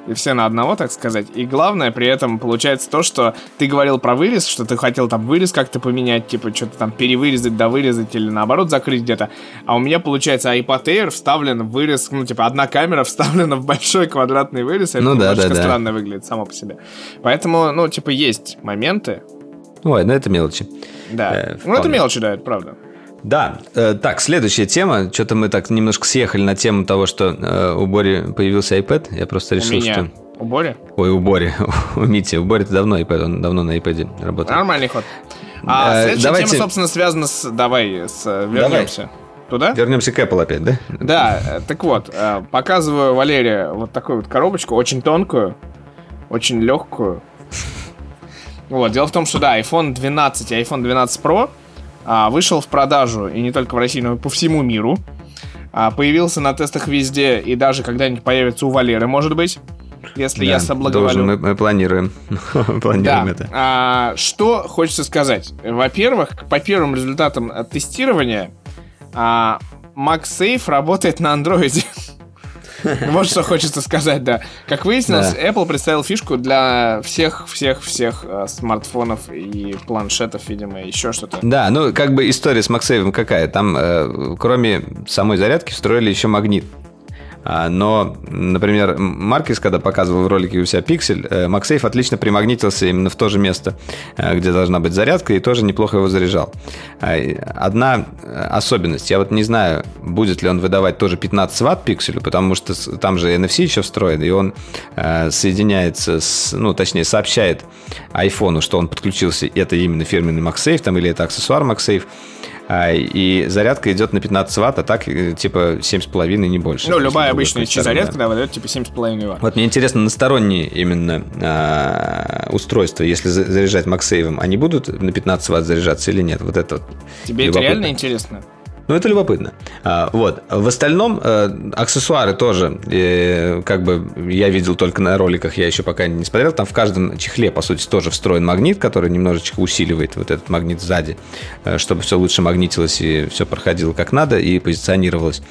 и все на одного, так сказать. И главное при этом получается то, что ты говорил про вырез, что ты хотел там вырез как-то поменять, типа что-то там перевырезать, довырезать или наоборот закрыть где-то. А у меня получается iPad Air вставлен в вырез, ну типа одна камера вставлена в большой квадратный вырез, и ну, это да, немножко да, странно да. выглядит само по себе. Поэтому, ну типа есть моменты. Ой, ну это мелочи. Да, ну это мелочи, да, это правда. Да, так, следующая тема. Что-то мы так немножко съехали на тему того, что у Бори появился iPad. Я просто решил, что... У Бори? Ой, у Бори, у Мити. У Бори-то давно iPad, он давно на iPad работает. Нормальный ход. Следующая тема, собственно, связана с... Вернемся. Туда? Вернемся к Apple опять, да? Да, так вот, показываю Валерию вот такую вот коробочку, очень тонкую, очень легкую. Вот, дело в том, что, да, iPhone 12 и iPhone 12 Pro... вышел в продажу, и не только в России, но и по всему миру. Появился на тестах везде, и даже когда-нибудь появится у Валеры, может быть, если да, я соблаговолю. Мы планируем. Планируем это. Что хочется сказать. Во-первых, по первым результатам тестирования MagSafe работает на Android. Вот что хочется сказать, да. Как выяснилось, да. Apple представил фишку для всех смартфонов и планшетов, видимо, еще что-то. Да, ну как бы история с MagSafe какая? Там кроме самой зарядки встроили еще магнит. Но, например, Маркис, когда показывал в ролике у себя пиксель, MagSafe отлично примагнитился именно в то же место, где должна быть зарядка, и тоже неплохо его заряжал. Одна особенность, я вот не знаю, будет ли он выдавать тоже 15 Вт пикселю, потому что там же NFC еще встроен, и он соединяется, сообщает iPhone, что он подключился, это именно фирменный MagSafe, там, или это аксессуар MagSafe, и зарядка идет на 15 Вт, а так типа 7,5, не больше. Ну, любая обычная зарядка, да, выдает типа 7,5 Вт. Вот мне интересно, насторонние именно устройства, если заряжать MagSafe, они будут на 15 Вт заряжаться или нет? Вот это вот. Тебе это реально интересно? Ну, это любопытно. Вот. В остальном аксессуары тоже, как бы я видел только на роликах, я еще пока не смотрел. Там в каждом чехле, по сути, тоже встроен магнит, который немножечко усиливает вот этот магнит сзади, чтобы все лучше магнитилось и все проходило как надо и позиционировалось.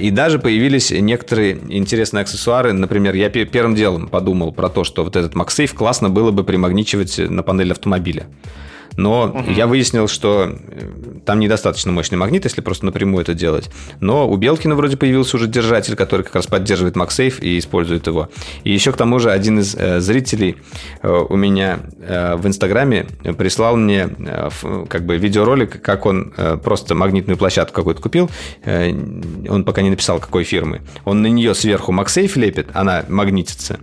И даже появились некоторые интересные аксессуары. Например, я первым делом подумал про то, что вот этот MagSafe классно было бы примагничивать на панель автомобиля. Но я выяснил, что там недостаточно мощный магнит, если просто напрямую это делать. Но у Белкина вроде появился уже держатель, который как раз поддерживает MagSafe и использует его. И еще к тому же один из зрителей у меня в Инстаграме прислал мне как бы видеоролик, как он просто магнитную площадку какую-то купил. Он пока не написал, какой фирмы. Он на нее сверху MagSafe лепит, она магнитится.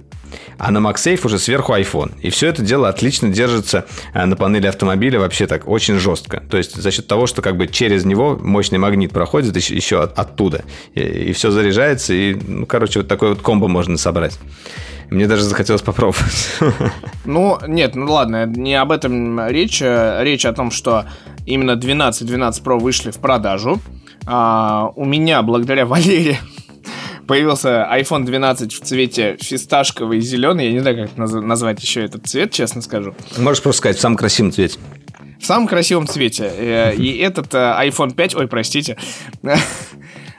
А на MagSafe уже сверху iPhone. И все это дело отлично держится на панели автомобиля вообще так очень жестко. То есть за счет того, что как бы через него мощный магнит проходит еще оттуда. И все заряжается. И, вот такой вот комбо можно собрать. Мне даже захотелось попробовать. Ладно, не об этом речь. Речь о том, что именно 12 и 12 Pro вышли в продажу. У меня, благодаря Валерии, появился iPhone 12 в цвете фисташковый и зеленый. Я не знаю, как назвать еще этот цвет, честно скажу. Можешь просто сказать, в самом красивом цвете. В самом красивом цвете. И этот iPhone 5... Ой, простите.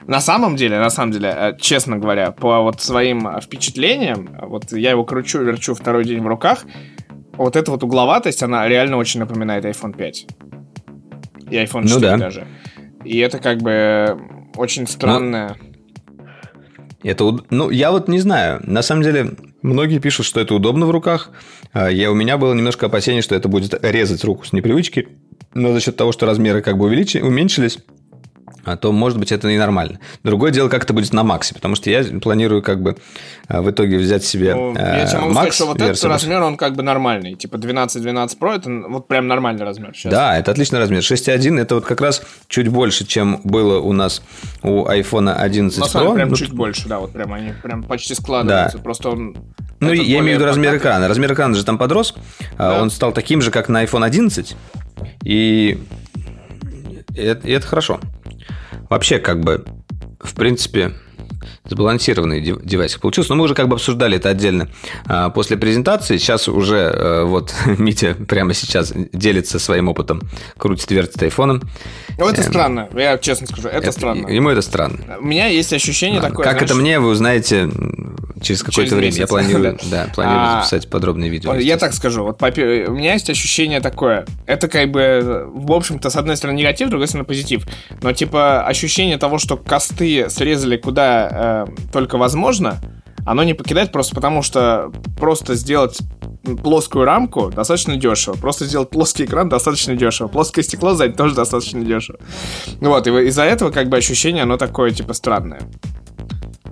На самом деле, честно говоря, по вот своим впечатлениям, вот я его кручу, верчу второй день в руках, вот эта вот угловатость, она реально очень напоминает iPhone 5. И iPhone 4 даже. И это как бы очень странное... Это, ну, я вот не знаю. На самом деле, многие пишут, что это удобно в руках. У меня было немножко опасение, что это будет резать руку с непривычки. Но за счет того, что размеры как бы уменьшились, то, может быть, это и нормально. Другое дело, как это будет на Максе, потому что я планирую как бы в итоге взять себе Макс. Я тебе могу сказать, что вот этот размер, он как бы нормальный. Типа 12-12 Pro, это вот прям нормальный размер сейчас. Да, это отличный размер. 6.1 это вот как раз чуть больше, чем было у нас у iPhone 11 Pro. На самом деле, прям чуть больше, да, вот прям они прям почти складываются. Да. Просто он... Ну, я имею в виду размер экрана. Размер экрана же там подрос. Да. Он стал таким же, как на iPhone 11. И это хорошо. Вообще, как бы, в принципе, сбалансированный девайс получился. Но мы уже как бы обсуждали это отдельно после презентации. Сейчас уже вот Митя прямо сейчас делится своим опытом, крутит, вертит айфоном. Это странно, я честно скажу, это странно. Ему это странно. У меня есть ощущение такое. Как это мне, вы узнаете через какое-то время. Я планирую записать подробное видео. Я так скажу, вот у меня есть ощущение такое. Это как бы, в общем-то, с одной стороны негатив, с другой стороны позитив. Но типа ощущение того, что косты срезали куда... только возможно, оно не покидает просто потому, что просто сделать плоскую рамку достаточно дешево, просто сделать плоский экран достаточно дешево, плоское стекло сзади тоже достаточно дешево. Вот, и из-за этого как бы ощущение, оно такое типа странное.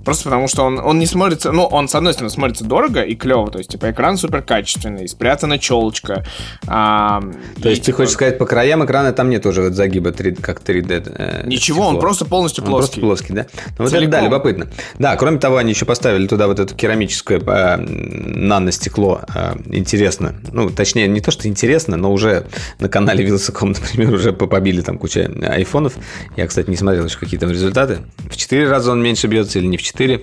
Просто потому, что он не смотрится... Ну, он, с одной стороны, смотрится дорого и клево. То есть, типа, экран суперкачественный, спрятана челочка. То есть, ты хочешь сказать, по краям экрана там нет уже вот загиба 3, как 3D. Ничего, тепло. Он просто полностью плоский. Он просто плоский, да? Ну, вот это, да, любопытно. Да, кроме того, они еще поставили туда вот это керамическое наностекло. Интересно. Ну, точнее, не то, что интересно, но уже на канале Вилсаком, например, уже побили там куча айфонов. Я, кстати, не смотрел еще какие там результаты. В 4 раза он меньше бьется или не в 4? 4.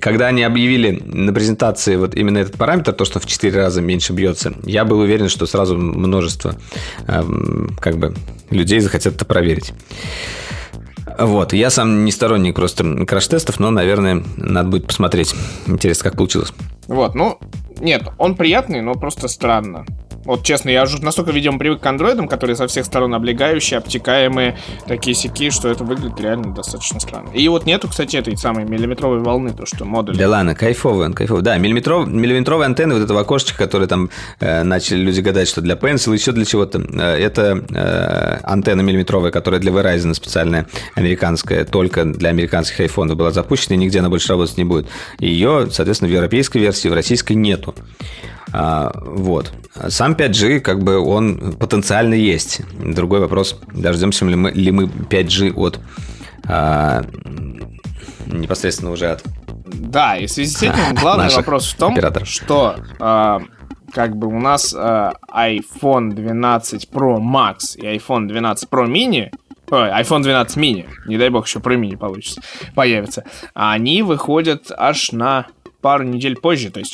Когда они объявили на презентации вот именно этот параметр, то, что в 4 раза меньше бьется, я был уверен, что сразу множество как бы людей захотят это проверить. Вот. Я сам не сторонник просто краш-тестов, но, наверное, надо будет посмотреть. Интересно, как получилось. Вот, ну, нет, он приятный, но просто странно. Вот честно, я уже настолько, видимо, привык к андроидам, которые со всех сторон облегающие, обтекаемые, такие-сякие, что это выглядит реально достаточно странно. И вот нету, кстати, этой самой миллиметровой волны, то, что модуль. Да ладно, кайфовый он, кайфовый. Да, миллиметровые антенны вот этого окошечка, которые там начали люди гадать, что для Pencil, еще для чего-то. Это антенна миллиметровая, которая для Verizon специальная, американская, только для американских айфонов была запущена, и нигде она больше работать не будет. Ее, соответственно, в европейской версии, в российской нету. Вот. Сам 5G, как бы, он потенциально есть. Другой вопрос, дождемся ли мы 5G от непосредственно уже от... Да, и в связи с этим главный вопрос в том, операторов. Что как бы у нас iPhone 12 Pro Max и iPhone 12 Pro Mini... Ой, iPhone 12 mini, не дай бог еще Pro Mini появится. Они выходят аж на... пару недель позже, то есть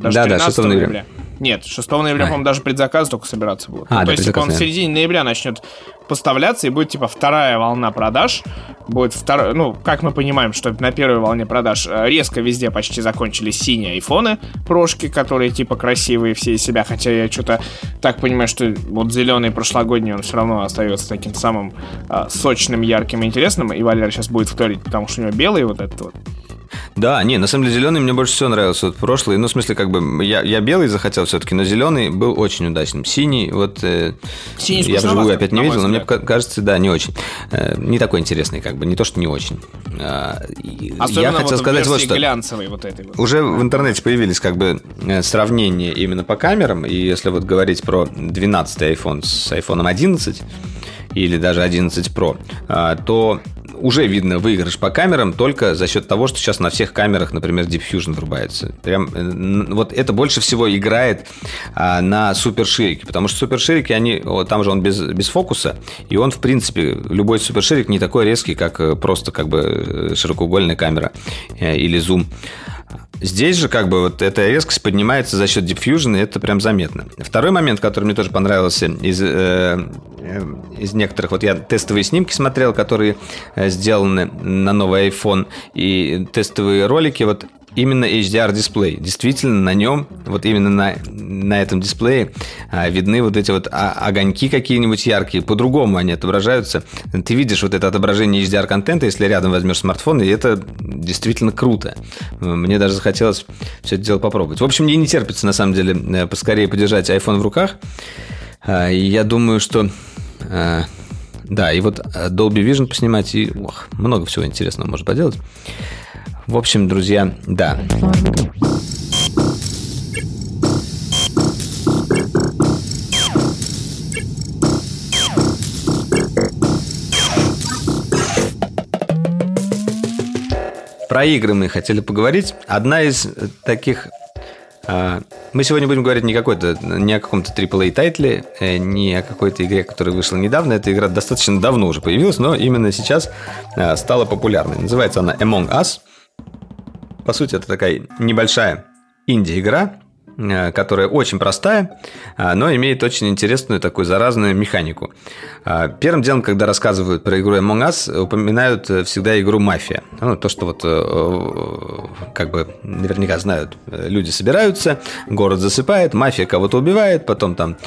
даже 6 ноября. Нет, 6 ноября, по-моему, даже предзаказ только собираться будет. То есть он в середине ноября начнет поставляться, и будет типа вторая волна продаж. Будет второй, ну, как мы понимаем, что на первой волне продаж резко везде почти закончились синие айфоны, прошки, которые типа красивые все из себя. Хотя я что-то так понимаю, что вот зеленый прошлогодний, он все равно остается таким самым сочным, ярким и интересным. И Валера сейчас будет вторить, потому что у него белый вот этот вот. Да, не, на самом деле зеленый мне больше всего нравился вот прошлый. Ну, в смысле, как бы я белый захотел все-таки, но зеленый был очень удачным. Синий, вот синий я вживую опять не видел, но мне кажется, да, не очень. Не такой интересный, как бы, не то, что не очень. Особенно я хотел вот сказать вот что. Глянцевой, вот этой вот. Уже в интернете появились как бы сравнения именно по камерам, и если вот говорить про 12-й iPhone с iPhone 11 или даже 11 Pro, то... Уже видно выигрыш по камерам только за счет того, что сейчас на всех камерах, например, Deep Fusion врубается. Прям вот это больше всего играет на суперширике, потому что суперширики, они, там же он без фокуса, и он, в принципе, любой суперширик не такой резкий, как просто как бы широкоугольная камера или зум. Здесь же как бы вот эта резкость поднимается за счет Deep Fusion, и это прям заметно. Второй момент, который мне тоже понравился из некоторых... Вот я тестовые снимки смотрел, которые сделаны на новый iPhone, и тестовые ролики. Вот именно HDR-дисплей. Действительно, на нем, вот именно на этом дисплее видны вот эти вот огоньки какие-нибудь яркие. По-другому они отображаются. Ты видишь вот это отображение HDR-контента, если рядом возьмешь смартфон, и это действительно круто. Мне даже захотелось все это дело попробовать. В общем, мне не терпится, на самом деле, поскорее подержать iPhone в руках. Я думаю, что... Да, и вот Dolby Vision поснимать, и много всего интересного можно поделать. В общем, друзья, да. Про игры мы хотели поговорить. Одна из таких... Мы сегодня будем говорить не о каком-то AAA тайтле, не о какой-то игре, которая вышла недавно. Эта игра достаточно давно уже появилась, но именно сейчас стала популярной. Называется она Among Us. По сути, это такая небольшая инди-игра, которая очень простая, но имеет очень интересную такую заразную механику. Первым делом, когда рассказывают про игру Among Us, упоминают всегда игру «Мафия». Ну, то, что вот как бы наверняка знают. Люди собираются, город засыпает, мафия кого-то убивает, потом там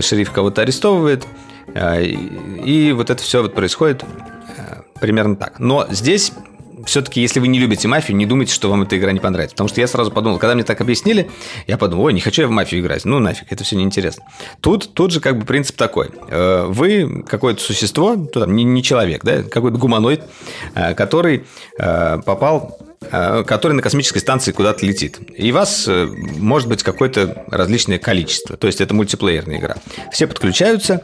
шериф кого-то арестовывает. И вот это все вот происходит примерно так. Но здесь... Все-таки, если вы не любите мафию, не думайте, что вам эта игра не понравится. Потому что я сразу подумал, когда мне так объяснили, я подумал, не хочу я в мафию играть. Ну, нафиг, это все неинтересно. Тут же как бы принцип такой. Вы какое-то существо, не человек, да, какой-то гуманоид, который на космической станции куда-то летит. И вас может быть какое-то различное количество. То есть, это мультиплеерная игра. Все подключаются,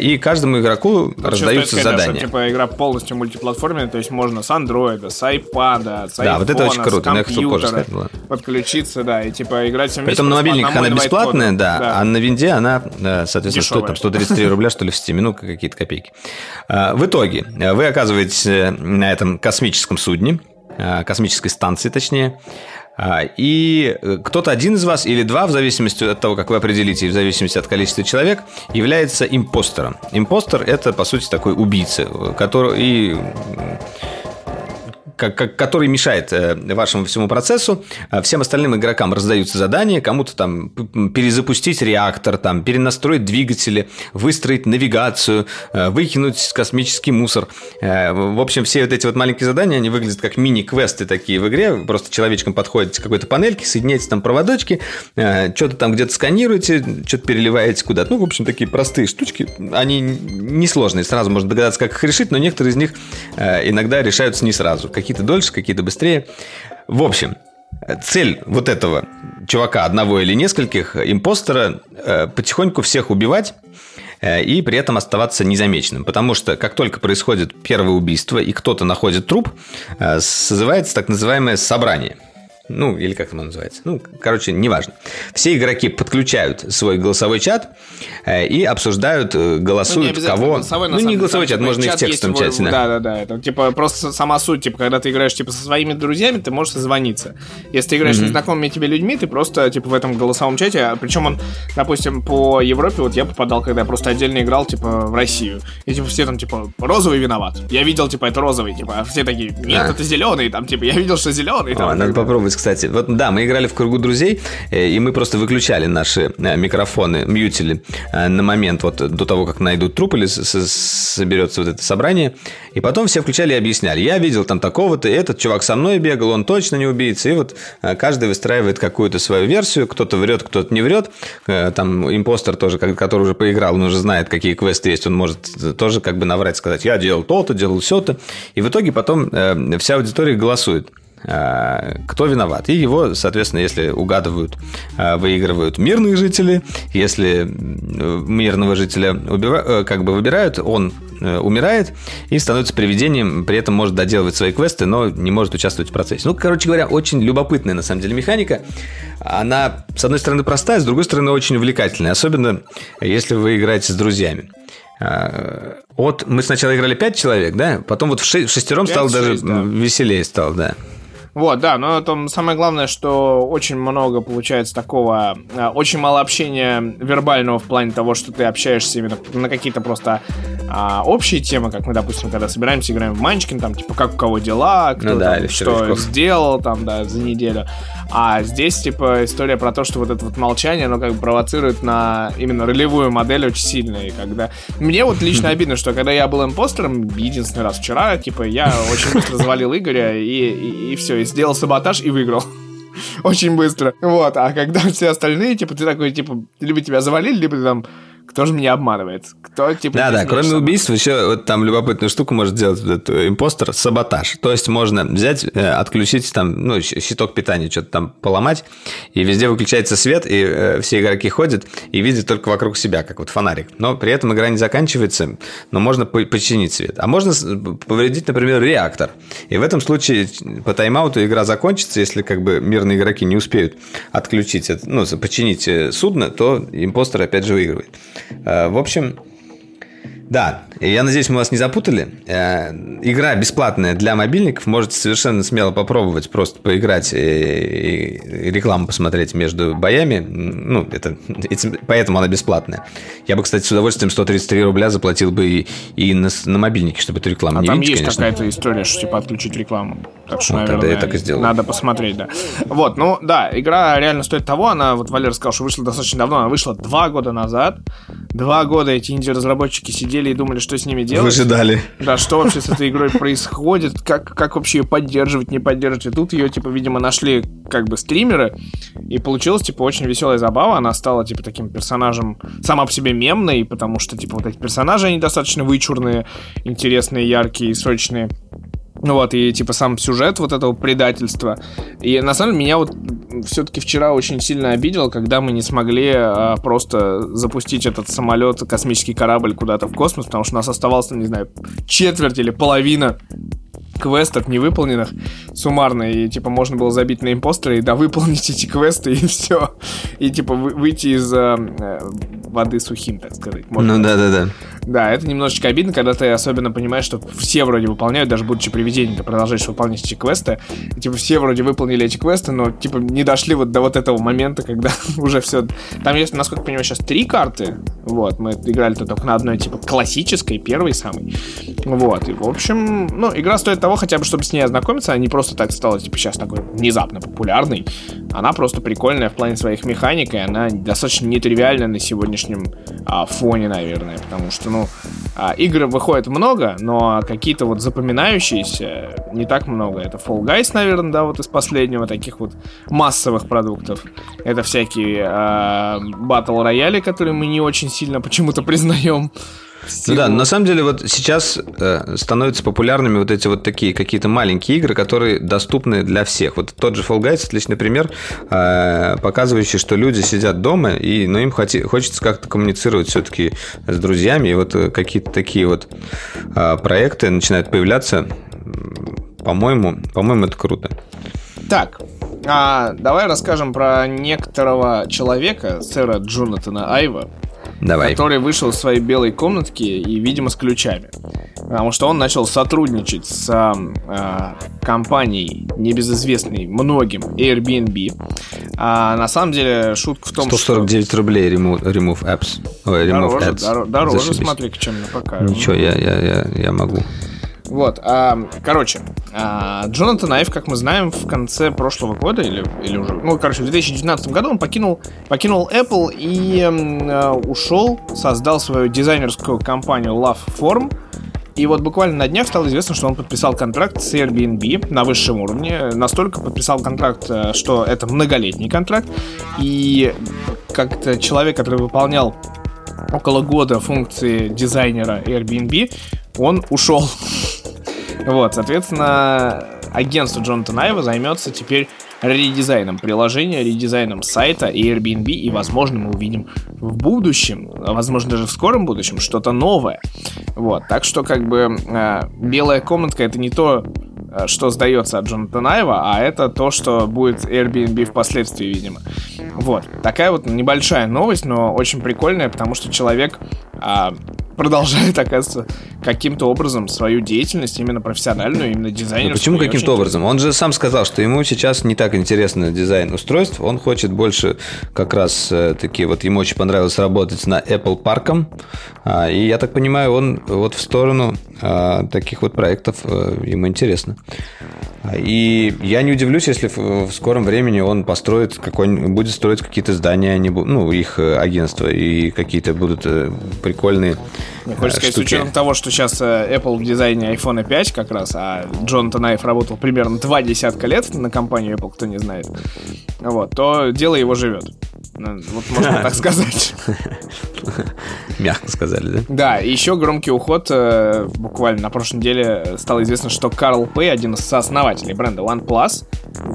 и каждому игроку раздаются задания. Это типа игра полностью мультиплатформенная, то есть, можно с андроида, с айпада, с айфона, да, вот это очень круто. С компьютера подключиться, да, и типа играть все вместе. Притом на мобильниках она бесплатная, да, а на винде она, соответственно, дешевая. Стоит там 133 рубля, что ли, в Steam, какие-то копейки. В итоге, вы оказываетесь на этом космическом судне, космической станции, точнее. И кто-то один из вас или два, в зависимости от того, как вы определите, и в зависимости от количества человек, является импостером. Импостер – это, по сути, такой убийца, который мешает вашему всему процессу. Всем остальным игрокам раздаются задания. Кому-то там перезапустить реактор, там, перенастроить двигатели, выстроить навигацию, выкинуть космический мусор. В общем, все вот эти вот маленькие задания, они выглядят как мини-квесты такие в игре. Просто человечком подходите к какой-то панельке, соединяете там проводочки, что-то там где-то сканируете, что-то переливаете куда-то. В общем, такие простые штучки. Они несложные. Сразу можно догадаться, как их решить, но некоторые из них иногда решаются не сразу. Какие-то дольше, какие-то быстрее. В общем, цель вот этого чувака, одного или нескольких, импостера, потихоньку всех убивать и при этом оставаться незамеченным. Потому что, как только происходит первое убийство и кто-то находит труп, созывается так называемое собрание. Или как оно называется. Неважно. Все игроки подключают свой голосовой чат и обсуждают, голосуют, кого... не голосовой чат, можно и в текстовом чате. Да. Это, просто сама суть. Когда ты играешь со своими друзьями, ты можешь созвониться. Если ты играешь с незнакомыми тебе людьми, ты просто в этом голосовом чате... Причем он, допустим, по Европе, я попадал, когда я просто отдельно играл, в Россию. И все там, розовый виноват. Я видел, это розовый. А все такие, нет, это зеленый. Я видел, что зеленый. Надо попробовать. Кстати, мы играли в кругу друзей, и мы просто выключали наши микрофоны, мьютили на момент до того, как найдут труп или соберется вот это собрание, и потом все включали и объясняли. Я видел там такого-то, этот чувак со мной бегал, он точно не убийца, и каждый выстраивает какую-то свою версию, кто-то врет, кто-то не врет, там импостер тоже, который уже поиграл, он уже знает, какие квесты есть, он может тоже наврать, сказать, я делал то-то, делал все-то, и в итоге потом вся аудитория голосует, кто виноват. И его, соответственно, если угадывают, выигрывают мирные жители. Если мирного жителя выбирают, он умирает и становится привидением, при этом может доделывать свои квесты, но не может участвовать в процессе. Очень любопытная, на самом деле, механика. Она, с одной стороны, простая, с другой стороны, очень увлекательная. Особенно, если вы играете с друзьями. Мы сначала играли 5 человек, да? Потом в шестером 5-6, даже веселее стало, да. Вот, да, но там самое главное, что очень много получается такого, очень мало общения вербального в плане того, что ты общаешься именно на какие-то просто общие темы, как мы, допустим, когда собираемся, играем в Манчкин, там, типа, как у кого дела, кто там, что сделал, там, да, за неделю. А здесь, типа, история про то, что вот это вот молчание, оно как бы провоцирует на именно ролевую модель очень сильно, и когда... Мне вот лично обидно, что когда я был импостером, единственный раз вчера, типа, я очень быстро завалил Игоря, и все, и сделал саботаж, и выиграл. Очень быстро. Вот, а когда все остальные, типа, ты такой, типа, либо тебя завалили, либо ты там... Кто же меня обманывает? Кто, типа, да, кроме убийств, еще вот там любопытную штуку может делать этот импостер — саботаж. То есть можно взять, отключить там, ну, щиток питания, что-то там поломать, и везде выключается свет, и все игроки ходят и видят только вокруг себя, как вот фонарик. Но при этом игра не заканчивается, но можно починить свет. А можно повредить, например, реактор. И в этом случае по тайм-ауту игра закончится, если как бы мирные игроки не успеют отключить, ну, починить судно, то импостер опять же выигрывает. В общем, да, я надеюсь, мы вас не запутали. Игра бесплатная для мобильников. Можете совершенно смело попробовать просто поиграть и рекламу посмотреть между боями. Ну, это поэтому она бесплатная. Я бы, кстати, с удовольствием 133 рубля заплатил бы и на мобильнике, чтобы эту рекламу не видеть. А там есть, конечно, какая-то история, что типа отключить рекламу. Так что, вот, наверное, так и надо посмотреть, да. Вот, ну да, игра реально стоит того. Она, вот Валера сказал, что вышла достаточно давно. Она вышла 2 года назад. 2 года эти инди-разработчики сидели и думали, что с ними делать. Выжидали. Да, что вообще с этой игрой происходит, как вообще ее поддерживать, не поддерживать. И тут ее, типа, видимо, нашли как бы стримеры, и получилась, типа, очень веселая забава. Она стала, типа, таким персонажем сама по себе мемной, потому что, типа, вот эти персонажи, они достаточно вычурные, интересные, яркие, сочные. Ну вот, и типа сам сюжет вот этого предательства. И на самом деле меня вот все-таки вчера очень сильно обидело, когда мы не смогли просто запустить этот самолет, космический корабль куда-то в космос, потому что у нас оставалось, не знаю, четверть или половина квестов невыполненных суммарно, и типа можно было забить на импостера и довыполнить эти квесты, и все. И типа выйти из воды сухим, так сказать. Можно. Ну да. Да, это немножечко обидно, когда ты особенно понимаешь, что все вроде выполняют, даже будучи привидением, ты продолжаешь выполнять эти квесты. И, типа, все вроде выполнили эти квесты, но типа не дошли вот до вот этого момента, когда уже все. Там есть, насколько я понимаю, сейчас 3 карты. Вот, мы играли-то только на одной, типа, классической, первой самой. Вот, и в общем, ну, игра стоит того, хотя бы, чтобы с ней ознакомиться, она не просто так стала, типа, сейчас такой внезапно популярной. Она просто прикольная в плане своих механик, и она достаточно нетривиальная на сегодняшнем фоне, наверное, потому что, ну, игр выходит много, но какие-то вот запоминающиеся не так много. Это Fall Guys, наверное, да, вот из последнего таких вот массовых продуктов. Это всякие Battle Royale, которые мы не очень сильно почему-то признаем. Ну да, на самом деле вот сейчас становятся популярными вот эти вот такие какие-то маленькие игры, которые доступны для всех. Вот тот же Fall Guys — отличный пример, показывающий, что люди сидят дома, и, ну, им хочется как-то коммуницировать все-таки с друзьями, и вот какие-то такие вот проекты начинают появляться. По-моему, это круто. Так, давай расскажем про некоторого человека, сэра Джонатана Айва. Давай. Который вышел из своей белой комнатки и, видимо, с ключами. Потому что он начал сотрудничать с компанией, небезызвестной многим, Airbnb. На самом деле, шутка в том, 149 что... рублей remove apps. Ой, remove ads. Дороже смотри-ка, чем на ПК. Ничего, я могу. Вот, короче, Джонатан Айв, как мы знаем, в конце прошлого года, или уже, ну, короче, в 2019 году он покинул Apple и ушел, создал свою дизайнерскую компанию LoveForm. И вот буквально на днях стало известно, что он подписал контракт с Airbnb на высшем уровне. Настолько подписал контракт, что это многолетний контракт. И как-то человек, который выполнял около года функции дизайнера Airbnb, он ушел. Вот, соответственно, агентство Джонатана Айва займется теперь редизайном приложения, редизайном сайта Airbnb, и, возможно, мы увидим в будущем, возможно, даже в скором будущем, что-то новое. Вот, так что, как бы, белая комнатка — это не то, что сдается от Джонатана Айва, а это то, что будет Airbnb впоследствии, видимо. Вот, такая вот небольшая новость, но очень прикольная, потому что человек... продолжает, оказывается, каким-то образом свою деятельность, именно профессиональную, именно дизайнерскую. Почему каким-то образом? Он же сам сказал, что ему сейчас не так интересно дизайн устройств, он хочет больше как раз таки, вот ему очень понравилось работать на Apple Park'ом, и я так понимаю, он вот в сторону таких вот проектов ему интересно. И я не удивлюсь, если в скором времени он построит какой-нибудь, будет строить какие-то здания, ну, их агентства, и какие-то будут прикольные штуки. Хочется сказать, с учетом того, что сейчас Apple в дизайне iPhone 5 как раз, а Джонатан Айв работал примерно 20 лет на компанию Apple, кто не знает, вот, то дело его живет. Вот можно так сказать. Мягко сказали, да? Да, и еще громкий уход. Буквально на прошлой неделе стало известно, что Карл Пэй, один из сооснователей бренда OnePlus,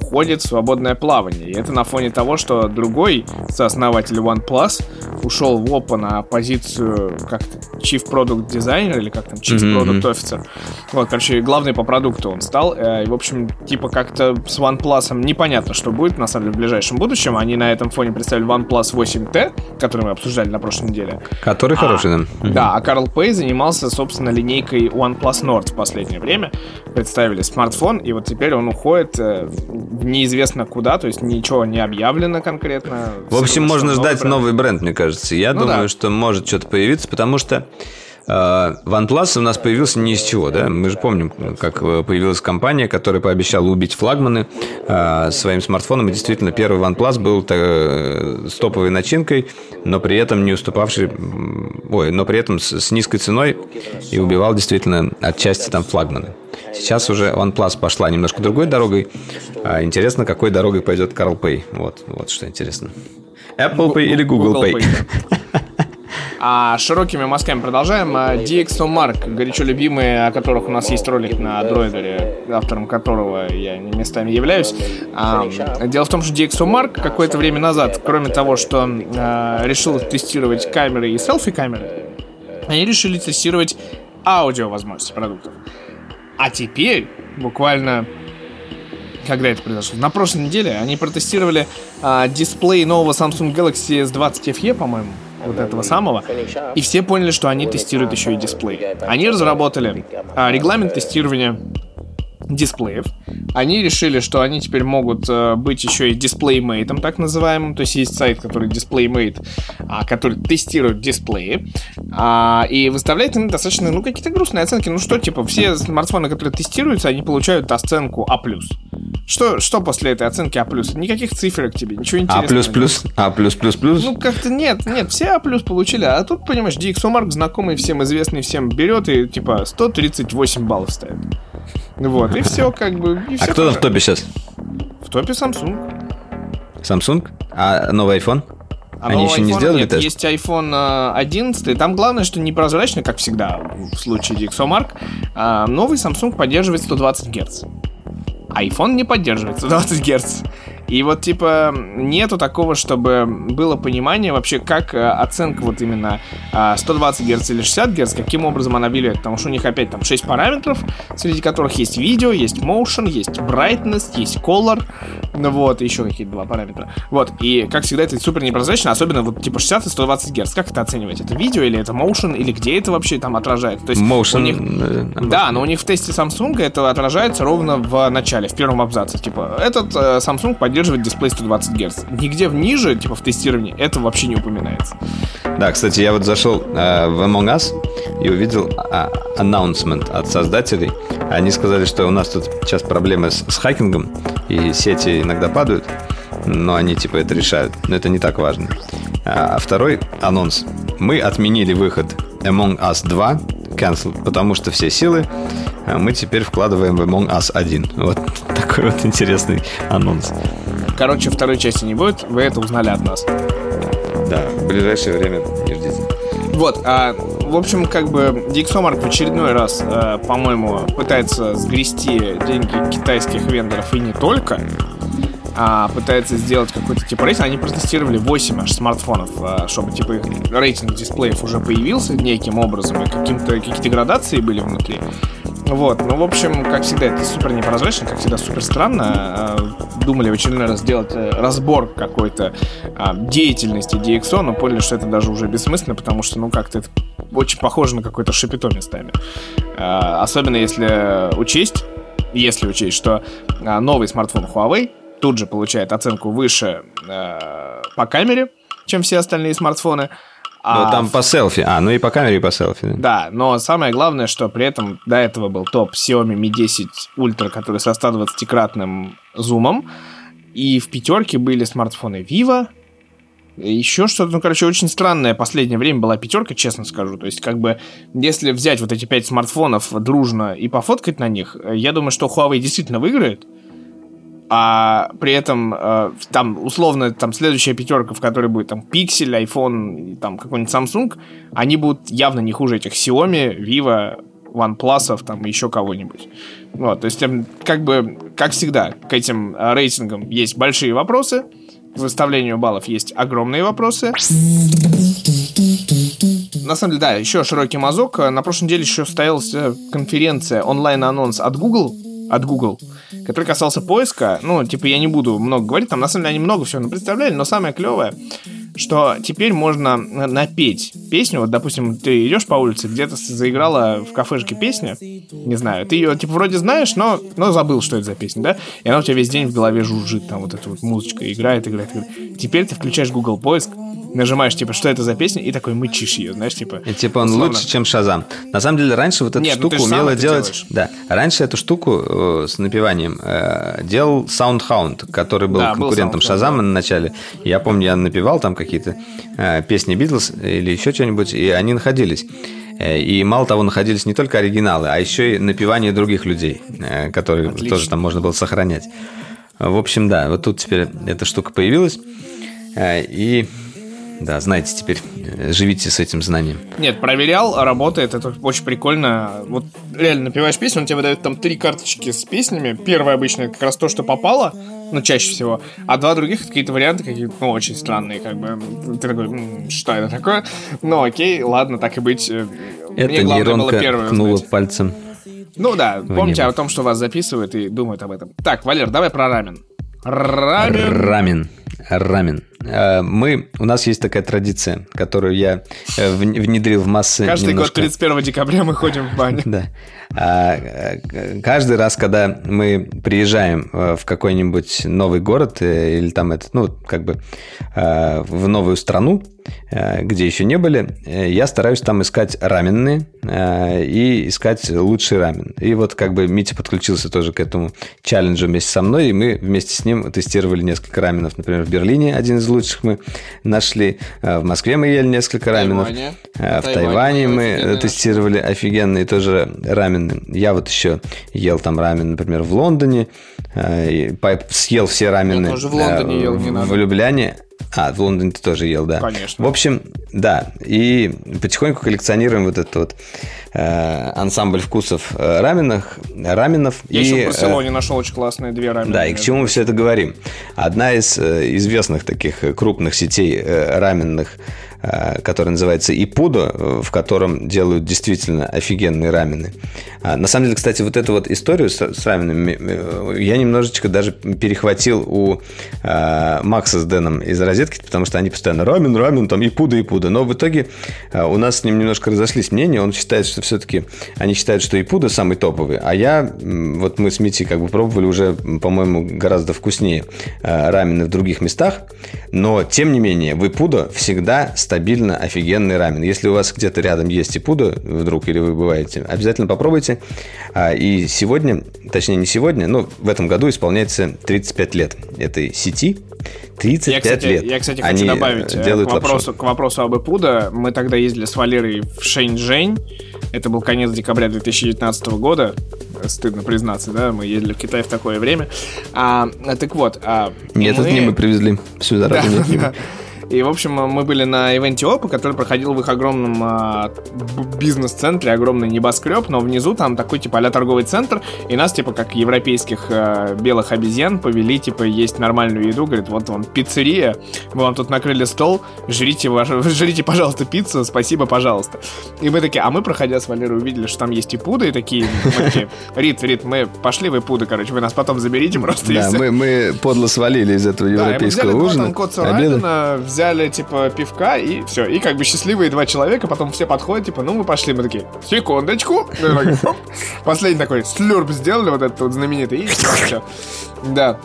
уходит в свободное плавание. И это на фоне того, что другой сооснователь OnePlus ушел в Oppo на позицию как-то Chief Product Designer или как там Chief Product Officer. Вот, короче, главный по продукту он стал. И, в общем, типа как-то с OnePlus непонятно, что будет, на самом деле, в ближайшем будущем. Они на этом фоне представили OnePlus 8T, который мы обсуждали на прошлой неделе. Который хороший, да. Да, а Карл Пэй занимался, собственно, линейкой OnePlus Nord в последнее время. Представили смартфон, и вот теперь он уходит неизвестно куда, то есть ничего не объявлено конкретно. В общем, можно ждать новый бренд, мне кажется. Я думаю, что может что-то появиться, потому что OnePlus у нас появился не из чего, да? Мы же помним, как появилась компания, которая пообещала убить флагманы своим смартфоном. И действительно, первый OnePlus был с топовой начинкой, но при этом не уступавший, но при этом с низкой ценой, и убивал действительно отчасти там флагманы. Сейчас уже OnePlus пошла немножко другой дорогой. Интересно, какой дорогой пойдет Карл Пэй. Вот что интересно. Apple Pay или Google Pay? А широкими мазками продолжаем. DxOMark, горячо любимые, о которых у нас есть ролик на Дройдере, автором которого я местами являюсь. Дело в том, что DxOMark какое-то время назад, кроме того, что решил тестировать камеры и селфи-камеры, они решили тестировать аудио-возможности продуктов. А теперь, буквально... Когда это произошло? На прошлой неделе они протестировали дисплей нового Samsung Galaxy S20 FE, по-моему, вот этого самого, и все поняли, что они тестируют еще и дисплей. Они разработали регламент тестирования дисплеев. Они решили, что они теперь могут быть еще и дисплеймейтом, так называемым. То есть есть сайт, который дисплеймейт, который тестирует дисплеи, и выставляет им достаточно, какие-то грустные оценки. Все смартфоны, которые тестируются, они получают оценку А+. Что после этой оценки А+? Никаких циферок тебе, ничего интересного. А+++++? Как-то нет, все А+, получили. А тут, понимаешь, DxOMark, знакомый всем, известный всем, берет и 138 баллов ставит. Вот, и все . А кто там в топе сейчас? В топе Samsung. Samsung? А новый iPhone? Они еще не сделали тест? Есть iPhone 11, там главное, что непрозрачно, как всегда в случае DxOMark. Новый Samsung поддерживает 120 Гц. iPhone не поддерживает 120 Гц. И нету такого, чтобы было понимание вообще, как оценка вот именно 120 Гц или 60 Гц, каким образом она влияет, потому что у них опять 6 параметров, среди которых есть видео, есть motion, есть brightness, есть color, еще какие-то 2 параметра. И, как всегда, это супер непрозрачно, особенно 60 и 120 Гц. Как это оценивать? Это видео или это motion, или где это вообще там отражается? То есть motion. У них... Да, но у них в тесте Samsung это отражается ровно в начале, в первом абзаце. Этот Samsung поддерживает дисплей 120 Гц. Нигде ниже, в тестировании, это вообще не упоминается. Да, кстати, я зашел в Among Us и увидел announcement от создателей. Они сказали, что у нас тут сейчас проблемы с хакингом, и сети иногда падают, но они это решают. Но это не так важно. А второй анонс. Мы отменили выход Among Us 2, cancel, потому что все силы мы теперь вкладываем в Among Us 1. Такой интересный анонс. Короче, второй части не будет, вы это узнали от нас. Да, в ближайшее время не ждите. В общем, DxOMark в очередной раз, по-моему, пытается сгрести деньги китайских вендоров, и не только, пытается сделать какой-то рейтинг. Они протестировали 8 аж смартфонов, чтобы их рейтинг дисплеев уже появился неким образом, и какие-то градации были внутри. Вот, ну, в общем, как всегда, это супер непрозрачно, как всегда, супер странно. Думали в очередной раз сделать разбор какой-то деятельности DxO, но поняли, что это даже уже бессмысленно, потому что, ну, как-то это очень похоже на какой-то шапито местами. Особенно если учесть, что новый смартфон Huawei тут же получает оценку выше по камере, чем все остальные смартфоны. Да, там по селфи. Ну и по камере, и по селфи. Да, но самое главное, что при этом до этого был топ Xiaomi Mi 10 Ultra, который со 120-кратным зумом. И в пятерке были смартфоны Vivo. Еще что-то, очень странное. Последнее время была пятерка, честно скажу. То есть, если взять вот эти 5 смартфонов дружно и пофоткать на них, я думаю, что Huawei действительно выиграет. А при этом условно следующая пятерка, в которой будет Pixel, iPhone, какой-нибудь Samsung, они будут явно не хуже этих Xiaomi, Vivo, OnePlus, еще кого-нибудь. Вот, то есть, как всегда, к этим рейтингам есть большие вопросы. К выставлению баллов есть огромные вопросы. На самом деле, да, еще широкий мазок. На прошлой неделе еще состоялась конференция, онлайн-анонс от Google, который касался поиска. Я не буду много говорить, на самом деле они много всего представляли, но самое клевое, что теперь можно напеть песню. Вот, допустим, ты идешь по улице, где-то заиграла в кафешке песня, не знаю, ты ее, вроде знаешь, но забыл, что это за песня, да? И она у тебя весь день в голове жужжит, вот эта вот музычка играет. Теперь ты включаешь Google поиск, нажимаешь, что это за песня, и такой мычишь ее, знаешь, он условно лучше, чем Шазам. На самом деле, раньше вот эту штуку умела делать... Да, раньше эту штуку с напеванием делал SoundHound, который был конкурентом Шазама на начале. Я помню, я напевал какие-то песни Битлз или еще что-нибудь, и они находились. И мало того, находились не только оригиналы, а еще и напевания других людей, которые Отлично. Тоже там можно было сохранять. В общем, да, вот тут теперь эта штука появилась. И... Да, знаете теперь, живите с этим знанием. Нет, проверял, работает, это очень прикольно. Вот реально напеваешь песню, он тебе выдает 3 карточки с песнями. Первая обычная как раз то, что попало, чаще всего. А 2 других какие-то варианты, очень странные, Ты такой, что это такое? Окей, ладно, так и быть. Мне главное было первое узнать. Ткнула пальцем. Да, помните о том, что вас записывают и думают об этом. Так, Валер, давай про рамен. Рамен. У нас есть такая традиция, которую я внедрил в массы. Каждый год 31 декабря мы ходим в баню. Да. Каждый раз, когда мы приезжаем в какой-нибудь новый город или в новую страну, где еще не были, я стараюсь там искать раменные и искать лучший рамен. И вот Митя подключился тоже к этому челленджу вместе со мной, и мы вместе с ним тестировали несколько раменов. Например, в Берлине один из лучших мы нашли, в Москве мы ели несколько раменов, в Тайване мы тестировали офигенные тоже рамены. Я вот еще ел там рамен, например, в Лондоне, съел все рамены. Я тоже в Лондоне ел, не надо. В Любляне. В Лондоне ты тоже ел, да? Конечно. В общем, да. И потихоньку коллекционируем вот этот ансамбль вкусов раменов. Я еще в Барселоне нашел очень классные 2 рамена. Да, и к чему мы все это говорим? Одна из известных таких крупных сетей раменных, который называется Иппудо, в котором делают действительно офигенные рамены. На самом деле, кстати, вот эту историю с раменами я немножечко даже перехватил у Макса с Дэном из «Розетки», потому что они постоянно рамен, Иппудо. Но в итоге у нас с ним немножко разошлись мнения. Он считает, что все-таки они считают, что Иппудо самый топовый, а мы с Митей пробовали уже, по-моему, гораздо вкуснее рамены в других местах, но, тем не менее, в Иппудо всегда стабильно офигенный рамен. Если у вас где-то рядом есть Иппудо, вдруг, или вы бываете, обязательно попробуйте. И сегодня, точнее не сегодня, в этом году исполняется 35 лет этой сети. 35 лет. Я, кстати, хочу добавить к вопросу об Иппудо. Мы тогда ездили с Валерой в Шэньчжэнь. Это был конец декабря 2019 года. Стыдно признаться, да? Мы ездили в Китай в такое время. Так вот. Нет, это не мы привезли. Всю заразу. И, в общем, мы были на ивенте ОПА, который проходил в их огромном бизнес-центре, огромный небоскреб, но внизу там такой, типа, а-ля торговый центр, и нас, типа, как европейских белых обезьян повели, типа, есть нормальную еду, говорит, вот вам пиццерия, мы вам тут накрыли стол, жрите, пожалуйста, пиццу, спасибо, пожалуйста. И мы такие, а мы, проходя с Валерой, увидели, что там есть и пуды, и такие, Рит, мы пошли, вы пуды, короче, вы нас потом заберите просто. Да, мы подло свалили из этого европейского ужина. Взяли, типа, пивка, и все. И как бы счастливые два человека, потом все подходят, типа, ну, мы пошли, мы такие, секундочку. Последний такой слюрп сделали, вот этот вот знаменитый, и все. Да.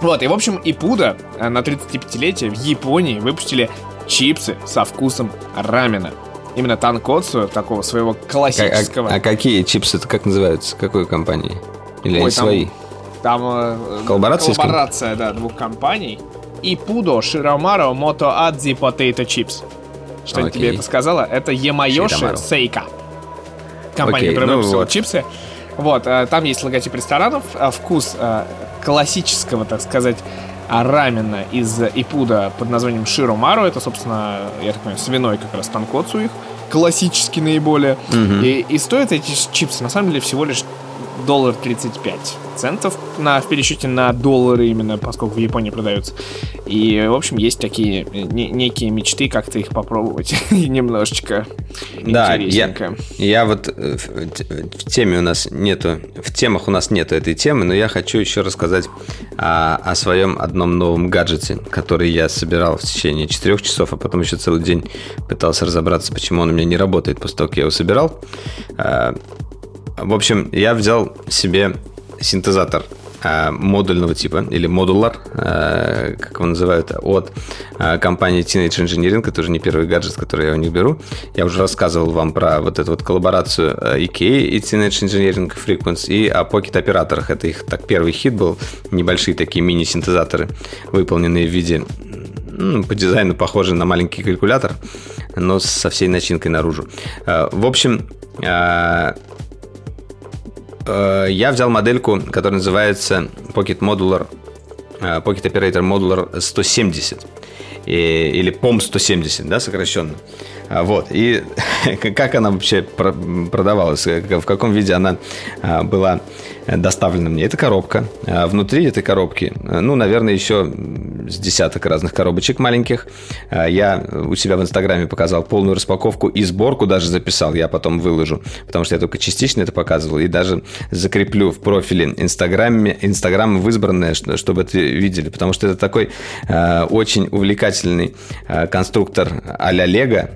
Вот, и, в общем, Ипуда на 35-летие в Японии выпустили чипсы со вкусом рамена. Именно танкоцу, такого своего классического. А какие чипсы-то как называются? Какой компании? Или они свои? Там коллаборация, да, двух компаний. Ипудо Широмаро Мото Адзи Potato Chips. Что-нибудь тебе это сказала? Это Ямайоши Сейка. Компания, которая выпустила чипсы. Вот, там есть логотип ресторанов. Вкус классического, так сказать, рамена из Ипуда под названием Широмаро. Это, собственно, я так понимаю, свиной как раз танкоцу их. Классический наиболее. Угу. И стоят эти чипсы, на самом деле, всего лишь $1.35 в пересчете на доллары именно, поскольку в Японии продаются. И, в общем, есть такие некие мечты, как-то их попробовать немножечко интересненько. Я вот в теме у нас нету, в темах у нас нету этой темы, но я хочу еще рассказать о своем одном новом гаджете, который я собирал в течение 4 часов, а потом еще целый день пытался разобраться, почему он у меня не работает после того, как я его собирал. В общем, я взял себе синтезатор модульного типа, или модулар, как его называют, от компании Teenage Engineering. Это уже не первый гаджет, который я у них беру. Я уже рассказывал вам про вот эту вот коллаборацию IKEA и Teenage Engineering Frequency, и о покет-операторах. Это их так первый хит был. Небольшие такие мини-синтезаторы, выполненные в виде, по дизайну похожи на маленький калькулятор, но со всей начинкой наружу. В общем, я взял модельку, которая называется Pocket Operator Modular 170, или POM-170, да, сокращенно. Вот. И как она вообще продавалась, в каком виде она была доставлена мне? Это коробка. Внутри этой коробки, наверное, еще с десяток разных коробочек маленьких. Я у себя в Инстаграме показал полную распаковку и сборку даже записал. Я потом выложу, потому что я только частично это показывал. И даже закреплю в профиле Инстаграма в избранное, чтобы это видели. Потому что это такой очень увлекательный конструктор а-ля Лего.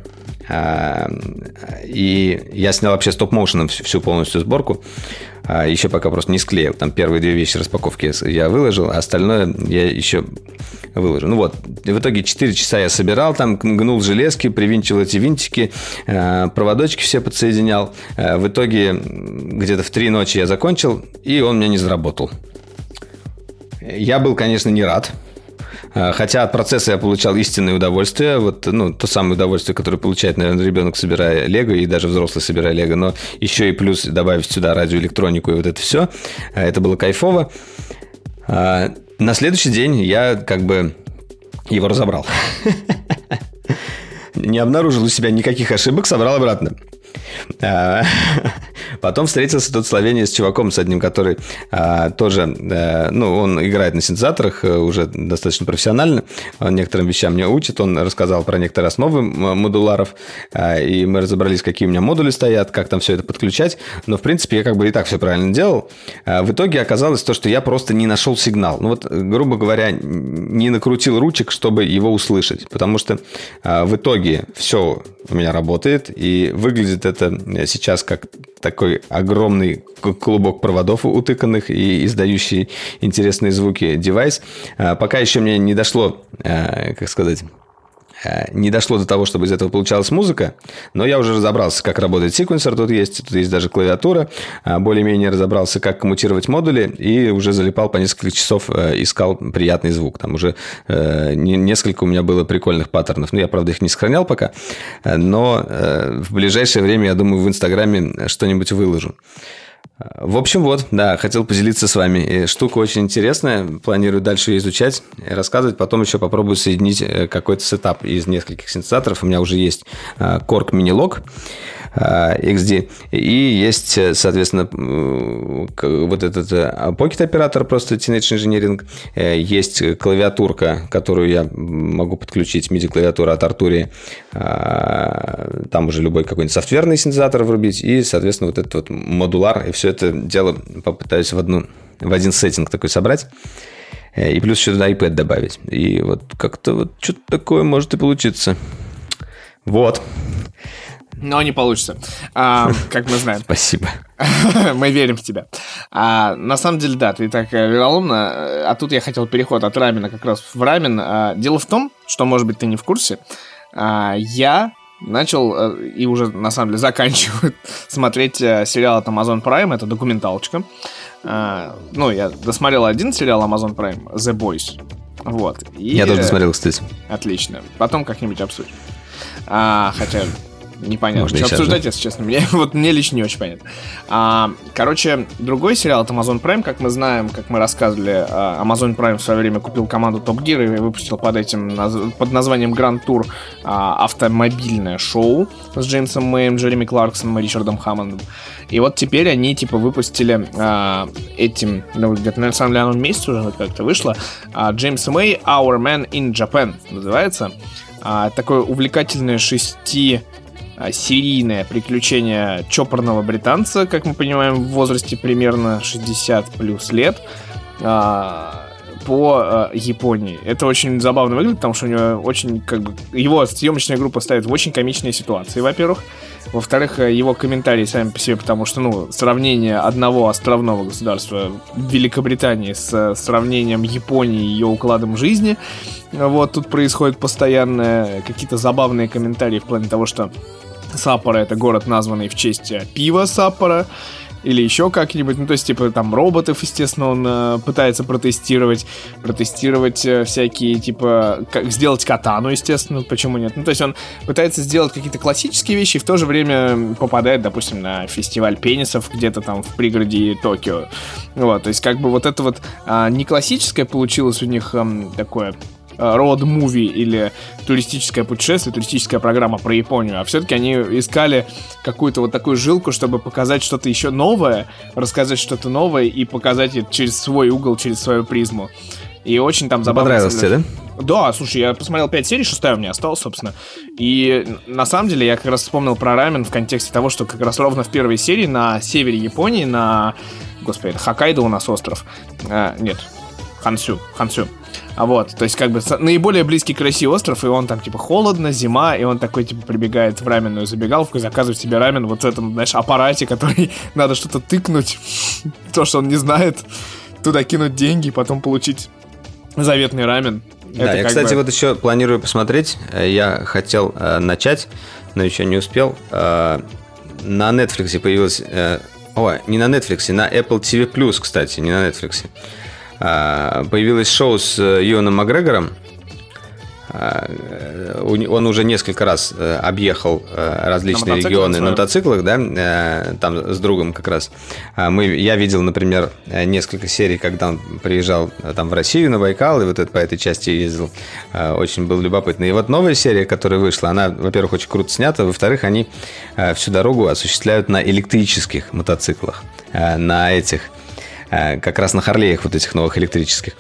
И я снял вообще стоп-моушеном всю полностью сборку. Еще пока просто не склеил. Там первые 2 вещи распаковки я выложил, а остальное я еще выложу. Ну вот, в итоге 4 часа я собирал, там гнул железки, привинчивал эти винтики, проводочки все подсоединял. В итоге где-то в 3 ночи я закончил, и он у меня не заработал. Я был, конечно, не рад. Хотя от процесса я получал истинное удовольствие, то самое удовольствие, которое получает, наверное, ребенок, собирая Лего, и даже взрослый, собирая Лего, но еще и плюс добавив сюда радиоэлектронику и вот это все, это было кайфово. На следующий день я как бы его разобрал. Не обнаружил у себя никаких ошибок, собрал обратно. Потом встретился тот словенец с чуваком, с одним, который тоже, он играет на синтезаторах уже достаточно профессионально, он некоторым вещам меня учит, он рассказал про некоторые основы модуларов, и мы разобрались, какие у меня модули стоят, как там все это подключать, но, в принципе, я как бы и так все правильно делал. В итоге оказалось то, что я просто не нашел сигнал, грубо говоря, не накрутил ручек, чтобы его услышать, потому что в итоге все у меня работает, и выглядит это сейчас как такой огромный клубок проводов утыканных и издающий интересные звуки девайс. Пока еще мне не дошло, не дошло до того, чтобы из этого получалась музыка, но я уже разобрался, как работает секвенсор, тут есть даже клавиатура, более-менее разобрался, как коммутировать модули, и уже залипал по несколько часов, искал приятный звук, там уже несколько у меня было прикольных паттернов, я, правда, их не сохранял пока, но в ближайшее время, я думаю, в Инстаграме что-нибудь выложу. В общем, вот, да, хотел поделиться с вами. И штука очень интересная, планирую дальше ее изучать и рассказывать. Потом еще попробую соединить какой-то сетап из нескольких синтезаторов. У меня уже есть Korg Minilog XD, и есть, соответственно, вот этот Pocket-оператор, просто Teenage Engineering. Есть клавиатурка, которую я могу подключить, MIDI-клавиатура от Arturia. Там уже любой какой-нибудь софтверный синтезатор врубить. И, соответственно, вот этот вот модулар, и все это дело попытаюсь в один сеттинг такой собрать. И плюс еще туда iPad добавить. И вот как-то вот что-то такое может и получиться. Вот. Но не получится, как мы знаем. Спасибо. Мы верим в тебя. На самом деле, да, ты так вероломно. А тут я хотел переход от рамена как раз в рамен. Дело в том, что, может быть, ты не в курсе, я начал и уже, на самом деле, заканчиваю смотреть сериал от Amazon Prime. Это документалочка. Ну, я досмотрел один сериал Amazon Prime, The Boys. Вот. И... Я тоже досмотрел, кстати. Отлично. Потом как-нибудь обсудим. Хотя... Непонятно, можно что обсуждать, да? Если честно. Мне лично не очень понятно. Короче, другой сериал от Amazon Prime, как мы знаем, как мы рассказывали, Amazon Prime в свое время купил команду Top Gear и выпустил под названием Grand Tour автомобильное шоу с Джеймсом Мэем, Джереми Кларксоном и Ричардом Хаммондом. И вот теперь они типа выпустили этим, ну, где-то на самом деле оно месяц уже как-то вышло, Джеймс Мэй Our Man in Japan называется. Такое увлекательное серийное приключение чопорного британца, как мы понимаем, в возрасте примерно 60 плюс лет по Японии. Это очень забавно выглядит, потому что у него очень, как бы, его съемочная группа ставит в очень комичные ситуации, во-первых. Во-вторых, его комментарии сами по себе, потому что, ну, сравнение одного островного государства Великобритании с сравнением Японии и ее укладом жизни, вот, тут происходят постоянно какие-то забавные комментарии в плане того, что Саппоро — это город, названный в честь пива Саппоро, или еще как-нибудь, ну, то есть, типа, там, роботов, естественно, он пытается протестировать всякие, типа, как сделать катану, естественно, почему нет, ну, то есть, он пытается сделать какие-то классические вещи и в то же время попадает, допустим, на фестиваль пенисов где-то там в пригороде Токио, вот, то есть, как бы, вот это вот не классическое получилось у них такое... роуд-муви или туристическое путешествие, туристическая программа про Японию, а все-таки они искали какую-то вот такую жилку, чтобы показать что-то еще новое, рассказать что-то новое и показать это через свой угол, через свою призму. И очень там забавно. Понравилось тебе, да? Да, слушай, я посмотрел 5 серий, 6 у меня осталась, собственно. И на самом деле я как раз вспомнил про рамен в контексте того, что как раз ровно в первой серии на севере Японии, на... Господи, это Хоккайдо у нас остров. Нет, Хонсю. Вот, то есть, как бы, наиболее близкий к России остров, и он там, типа, холодно, зима, и он такой, типа, прибегает в раменную забегаловку и заказывает себе рамен вот в этом, знаешь, аппарате, который надо что-то тыкнуть, то, что он не знает, туда кинуть деньги и потом получить заветный рамен. Да, я, кстати, вот еще планирую посмотреть, я хотел начать, но еще не успел, на Netflix появилась, не на Netflix, на Apple TV+, кстати, не на Netflix, появилось шоу с Юэном Макгрегором. Он уже несколько раз объехал различные регионы на мотоциклах, да, там с другом как раз. Я видел, например, несколько серий, когда он приезжал там в Россию, на Байкал, и вот это, по этой части ездил. Очень было любопытно. И вот новая серия, которая вышла, она, во-первых, очень круто снята, во-вторых, они всю дорогу осуществляют на электрических мотоциклах, на этих... как раз на Харлеях вот этих новых электрических.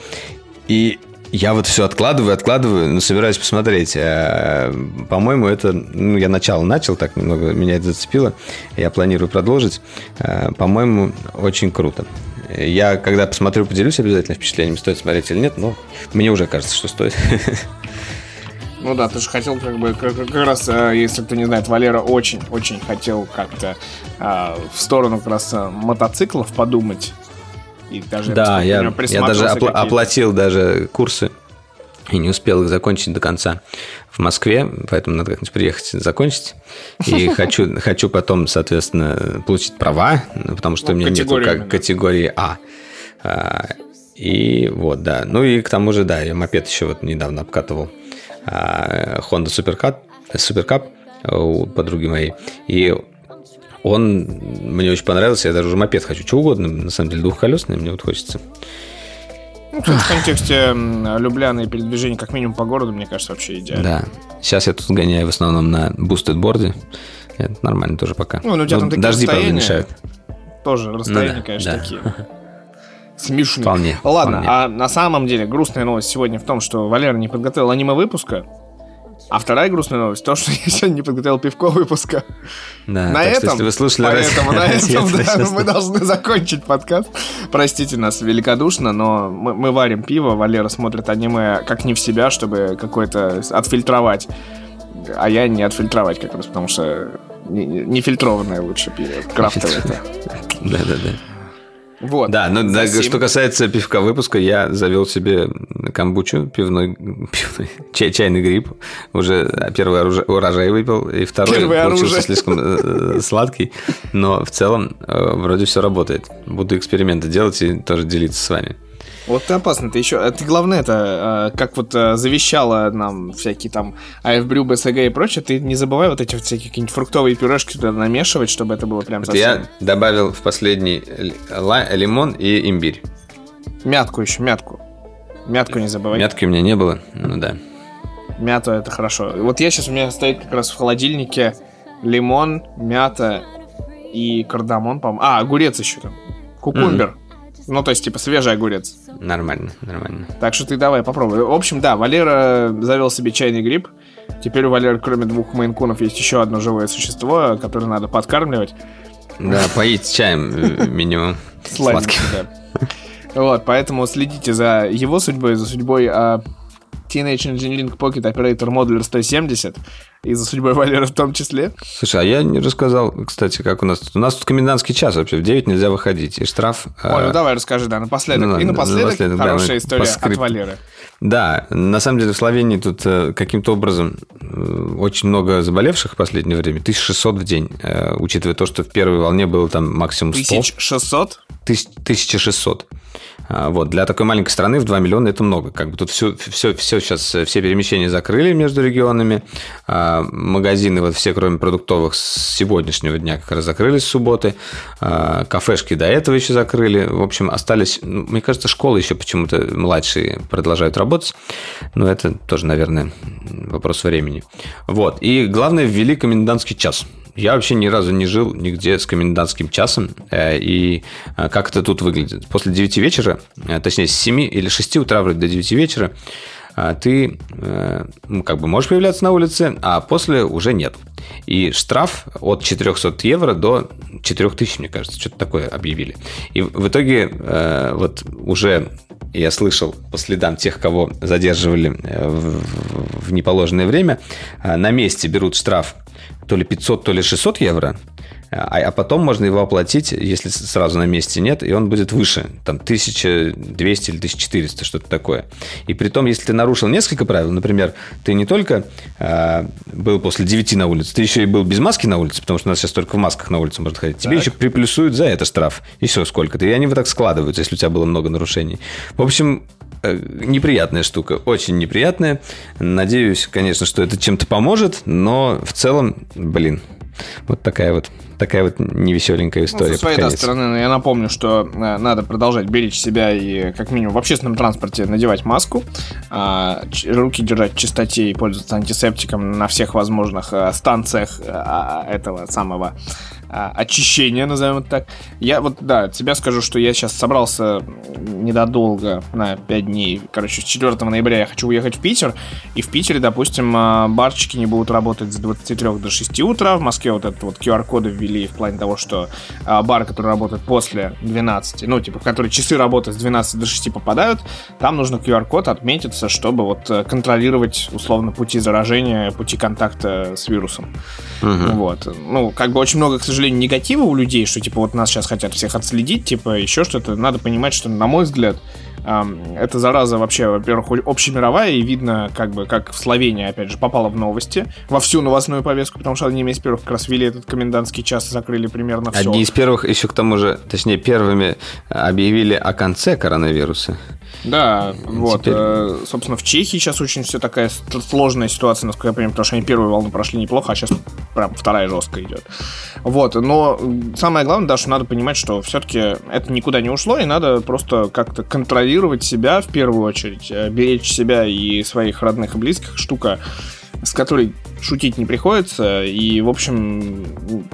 И я вот все откладываю, но собираюсь посмотреть. По-моему, это... Ну, я начал так немного, меня это зацепило. Я планирую продолжить. По-моему, очень круто. Я, когда посмотрю, поделюсь обязательно впечатлениями, стоит смотреть или нет, но мне уже кажется, что стоит. Ну да, ты же хотел, как бы, как раз, если кто не знает, Валера очень-очень хотел как-то в сторону как раз мотоциклов подумать. И даже, да, я даже оплатил даже курсы и не успел их закончить до конца в Москве, поэтому надо как-нибудь приехать закончить. И хочу потом, соответственно, получить права, потому что у меня нет категории А. И вот, да. Ну и к тому же, да, я мопед еще вот недавно обкатывал. Honda Supercup, подруги моей. И Он мне очень понравился. Я даже уже мопед хочу. Чего угодно. На самом деле двухколесный. Мне вот хочется. Ну, кстати, в контексте Любляны и передвижения как минимум по городу, мне кажется, вообще идеально. Да. Сейчас я тут гоняю в основном на бустедборде. Это нормально тоже пока. Ну, у тебя там такие дожди, правда, мешают. Тоже расстояния, конечно, такие. Смешные. Вполне. Ладно, а на самом деле грустная новость сегодня в том, что Валера не подготовил аниме-выпуска. А вторая грустная новость, то, что я сегодня не подготовил пивко выпуска. Да, на этом, что, если вы слушали, поэтому на этом мы должны закончить подкаст. Простите нас великодушно, но мы варим пиво, Валера смотрит аниме как не в себя, чтобы какое-то отфильтровать. А я не отфильтровать как раз, потому что нефильтрованное лучше пиво, крафтовое. Да-да-да. Вот. Да, ну да, что касается пивка выпуска, я завел себе камбучу, чайный гриб. Уже первый урожай выпил, и второй получился слишком сладкий. Но в целом вроде все работает. Буду эксперименты делать и тоже делиться с вами. Вот опасно-то еще. Ты, главное, это как вот завещала нам всякие там АФБрю, БСГ и прочее, ты не забывай вот эти вот всякие какие-нибудь фруктовые пюрешки туда намешивать, чтобы это было прям вот совсем... Я добавил в последний лимон и имбирь. Мятку еще, мятку. Мятку не забывай. Мятки у меня не было, ну да. Мята — это хорошо. Вот я сейчас, у меня стоит как раз в холодильнике лимон, мята и кардамон, по-моему. А, огурец еще там. Кукумбер. Mm-hmm. Ну, то есть, типа, свежий огурец. Нормально, нормально. Так что ты давай попробуй. В общем, да, Валера завел себе чайный гриб. Теперь у Валеры, кроме 2 мейн-кунов, есть еще одно живое существо, которое надо подкармливать. Да, поить чаем минимум. Сладким, да. Вот, поэтому следите за его судьбой, за судьбой Teenage Engineering Pocket Operator Modular 170 и за судьбой Валера в том числе. Слушай, а я не рассказал, кстати, как у нас тут. У нас тут комендантский час вообще, в 9 нельзя выходить, и штраф... Ой, ну давай расскажи, да, напоследок. Ну, и напоследок хорошая история от Валеры. Да, на самом деле в Словении тут каким-то образом очень много заболевших в последнее время, 1600 в день, учитывая то, что в первой волне было там максимум 100. 1600? 1600. Вот. Для такой маленькой страны в 2 миллиона это много. Как бы тут все сейчас, все перемещения закрыли между регионами. Магазины, вот все, кроме продуктовых, с сегодняшнего дня как раз закрылись с субботы. Кафешки до этого еще закрыли. В общем, остались... Мне кажется, школы еще почему-то младшие продолжают работать. Но это тоже, наверное, вопрос времени. Вот. И главное, ввели комендантский час. Я вообще ни разу не жил нигде с комендантским часом. И как это тут выглядит? После 9 вечера, точнее, с 7 или 6 утра вроде до 9 вечера, ты как бы можешь появляться на улице, а после уже нет. И штраф от 400 евро до 4000, мне кажется, что-то такое объявили. И в итоге вот уже я слышал по следам тех, кого задерживали в неположенное время, на месте берут штраф то ли 500, то ли 600 евро, а потом можно его оплатить, если сразу на месте нет, и он будет выше, там 1200 или 1400, что-то такое. И при том, если ты нарушил несколько правил, например, ты не только был после 9 на улице, ты еще и был без маски на улице, потому что у нас сейчас только в масках на улице можно ходить, тебе еще приплюсуют за это штраф, еще сколько-то, и они вот так складываются, если у тебя было много нарушений. В общем, неприятная штука, очень неприятная. Надеюсь, конечно, что это чем-то поможет, но в целом, блин, вот такая вот невеселенькая история. Со своей стороны, я напомню, что надо продолжать беречь себя и, как минимум, в общественном транспорте надевать маску, руки держать в чистоте и пользоваться антисептиком на всех возможных станциях этого самого очищения, назовем это так. Я вот, да, тебе скажу, что я сейчас собрался недолго на 5 дней. Короче, с 4 ноября я хочу уехать в Питер. И в Питере, допустим, барчики не будут работать с 23 до 6 утра. В Москве вот этот вот QR-коды ввели в плане того, что бар, который работает после 12, ну, типа, в который часы работы с 12 до 6 попадают, там нужно QR-код отметиться, чтобы вот контролировать, условно, пути заражения, пути контакта с вирусом. Угу. Вот. Ну, как бы очень много, к сожалению, негатива у людей, что, типа, вот нас сейчас хотят всех отследить, типа, еще что-то. Надо понимать, что, на мой взгляд, эта зараза вообще, во-первых, общемировая, и видно, как бы, как в Словении, опять же, попала в новости, во всю новостную повестку, потому что одними из первых как раз ввели этот комендантский час и закрыли примерно все. Одни из первых, еще к тому же, точнее, первыми объявили о конце коронавируса. Да, вот. Теперь... Собственно, в Чехии сейчас очень все такая сложная ситуация, насколько я понимаю, потому что они первую волну прошли неплохо, а сейчас прям вторая жестко идет. Вот, но самое главное, да, что надо понимать, что все-таки это никуда не ушло, и надо просто как-то контролировать себя в первую очередь, беречь себя и своих родных и близких, штука, с которой шутить не приходится, и, в общем,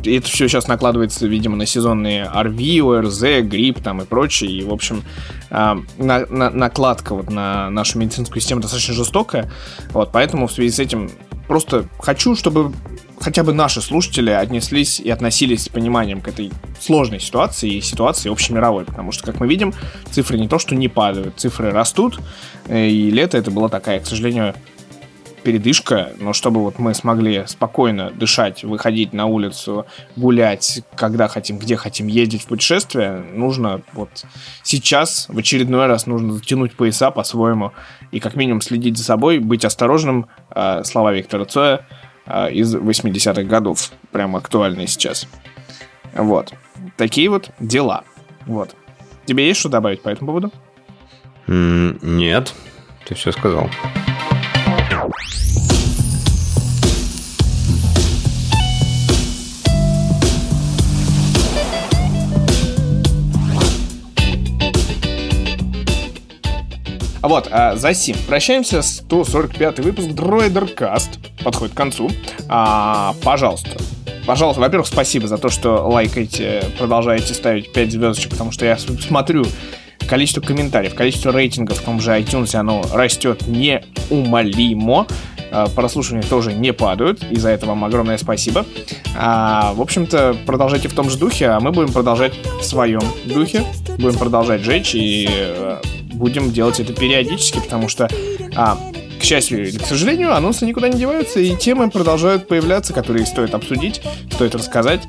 это все сейчас накладывается, видимо, на сезонные ОРВИ, ОРЗ, грипп там и прочее, и, в общем, накладка вот на нашу медицинскую систему достаточно жестокая, вот, поэтому в связи с этим просто хочу, чтобы хотя бы наши слушатели отнеслись и относились с пониманием к этой сложной ситуации и ситуации общемировой, потому что, как мы видим, цифры не то что не падают, цифры растут, и лето это была такая, к сожалению, передышка, но чтобы вот мы смогли спокойно дышать, выходить на улицу, гулять, когда хотим, где хотим, ездить в путешествие, нужно вот сейчас в очередной раз нужно затянуть пояса по-своему и как минимум следить за собой, быть осторожным, слова Виктора Цоя из 80-х годов, прям актуальные сейчас. Вот. Такие вот дела. Вот. Тебе есть что добавить по этому поводу? Нет. Ты все сказал. А вот, за сим прощаемся. 145-й выпуск DroiderCast подходит к концу. Пожалуйста, во-первых, спасибо за то, что лайкаете, продолжаете ставить 5 звездочек, потому что я смотрю количество комментариев, количество рейтингов в том же iTunes, оно растет неумолимо. Прослушивания тоже не падают, и за это вам огромное спасибо. В общем-то, продолжайте в том же духе, а мы будем продолжать в своем духе, будем продолжать жечь и будем делать это периодически, потому что, к счастью или к сожалению, анонсы никуда не деваются, и темы продолжают появляться, которые стоит обсудить, стоит рассказать.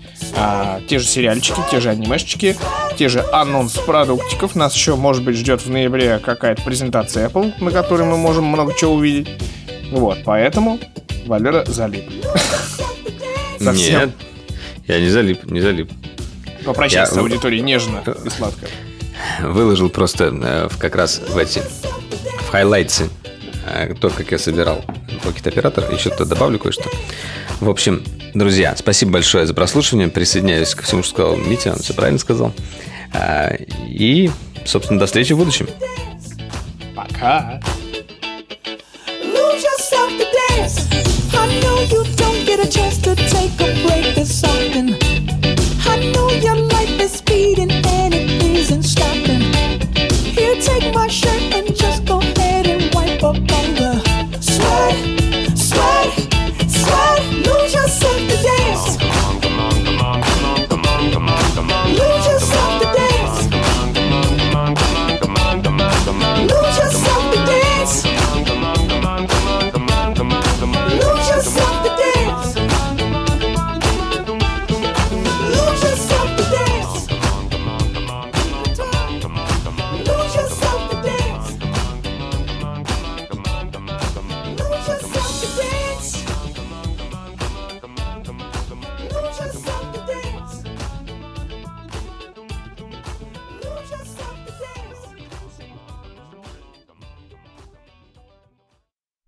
Те же сериальчики, те же анимешечки, те же анонс продуктиков. Нас еще, может быть, ждет в ноябре какая-то презентация Apple, на которой мы можем много чего увидеть. Вот, поэтому Валера залип. Нет, я не залип. Попрощайся с аудиторией нежно и сладко. Выложил просто как раз в хайлайтсы то, как я собирал покет-оператор. Еще туда добавлю кое-что. В общем, друзья, спасибо большое за прослушивание. Присоединяюсь ко всему, что сказал Митя. Он все правильно сказал. И, собственно, до встречи в будущем. Пока.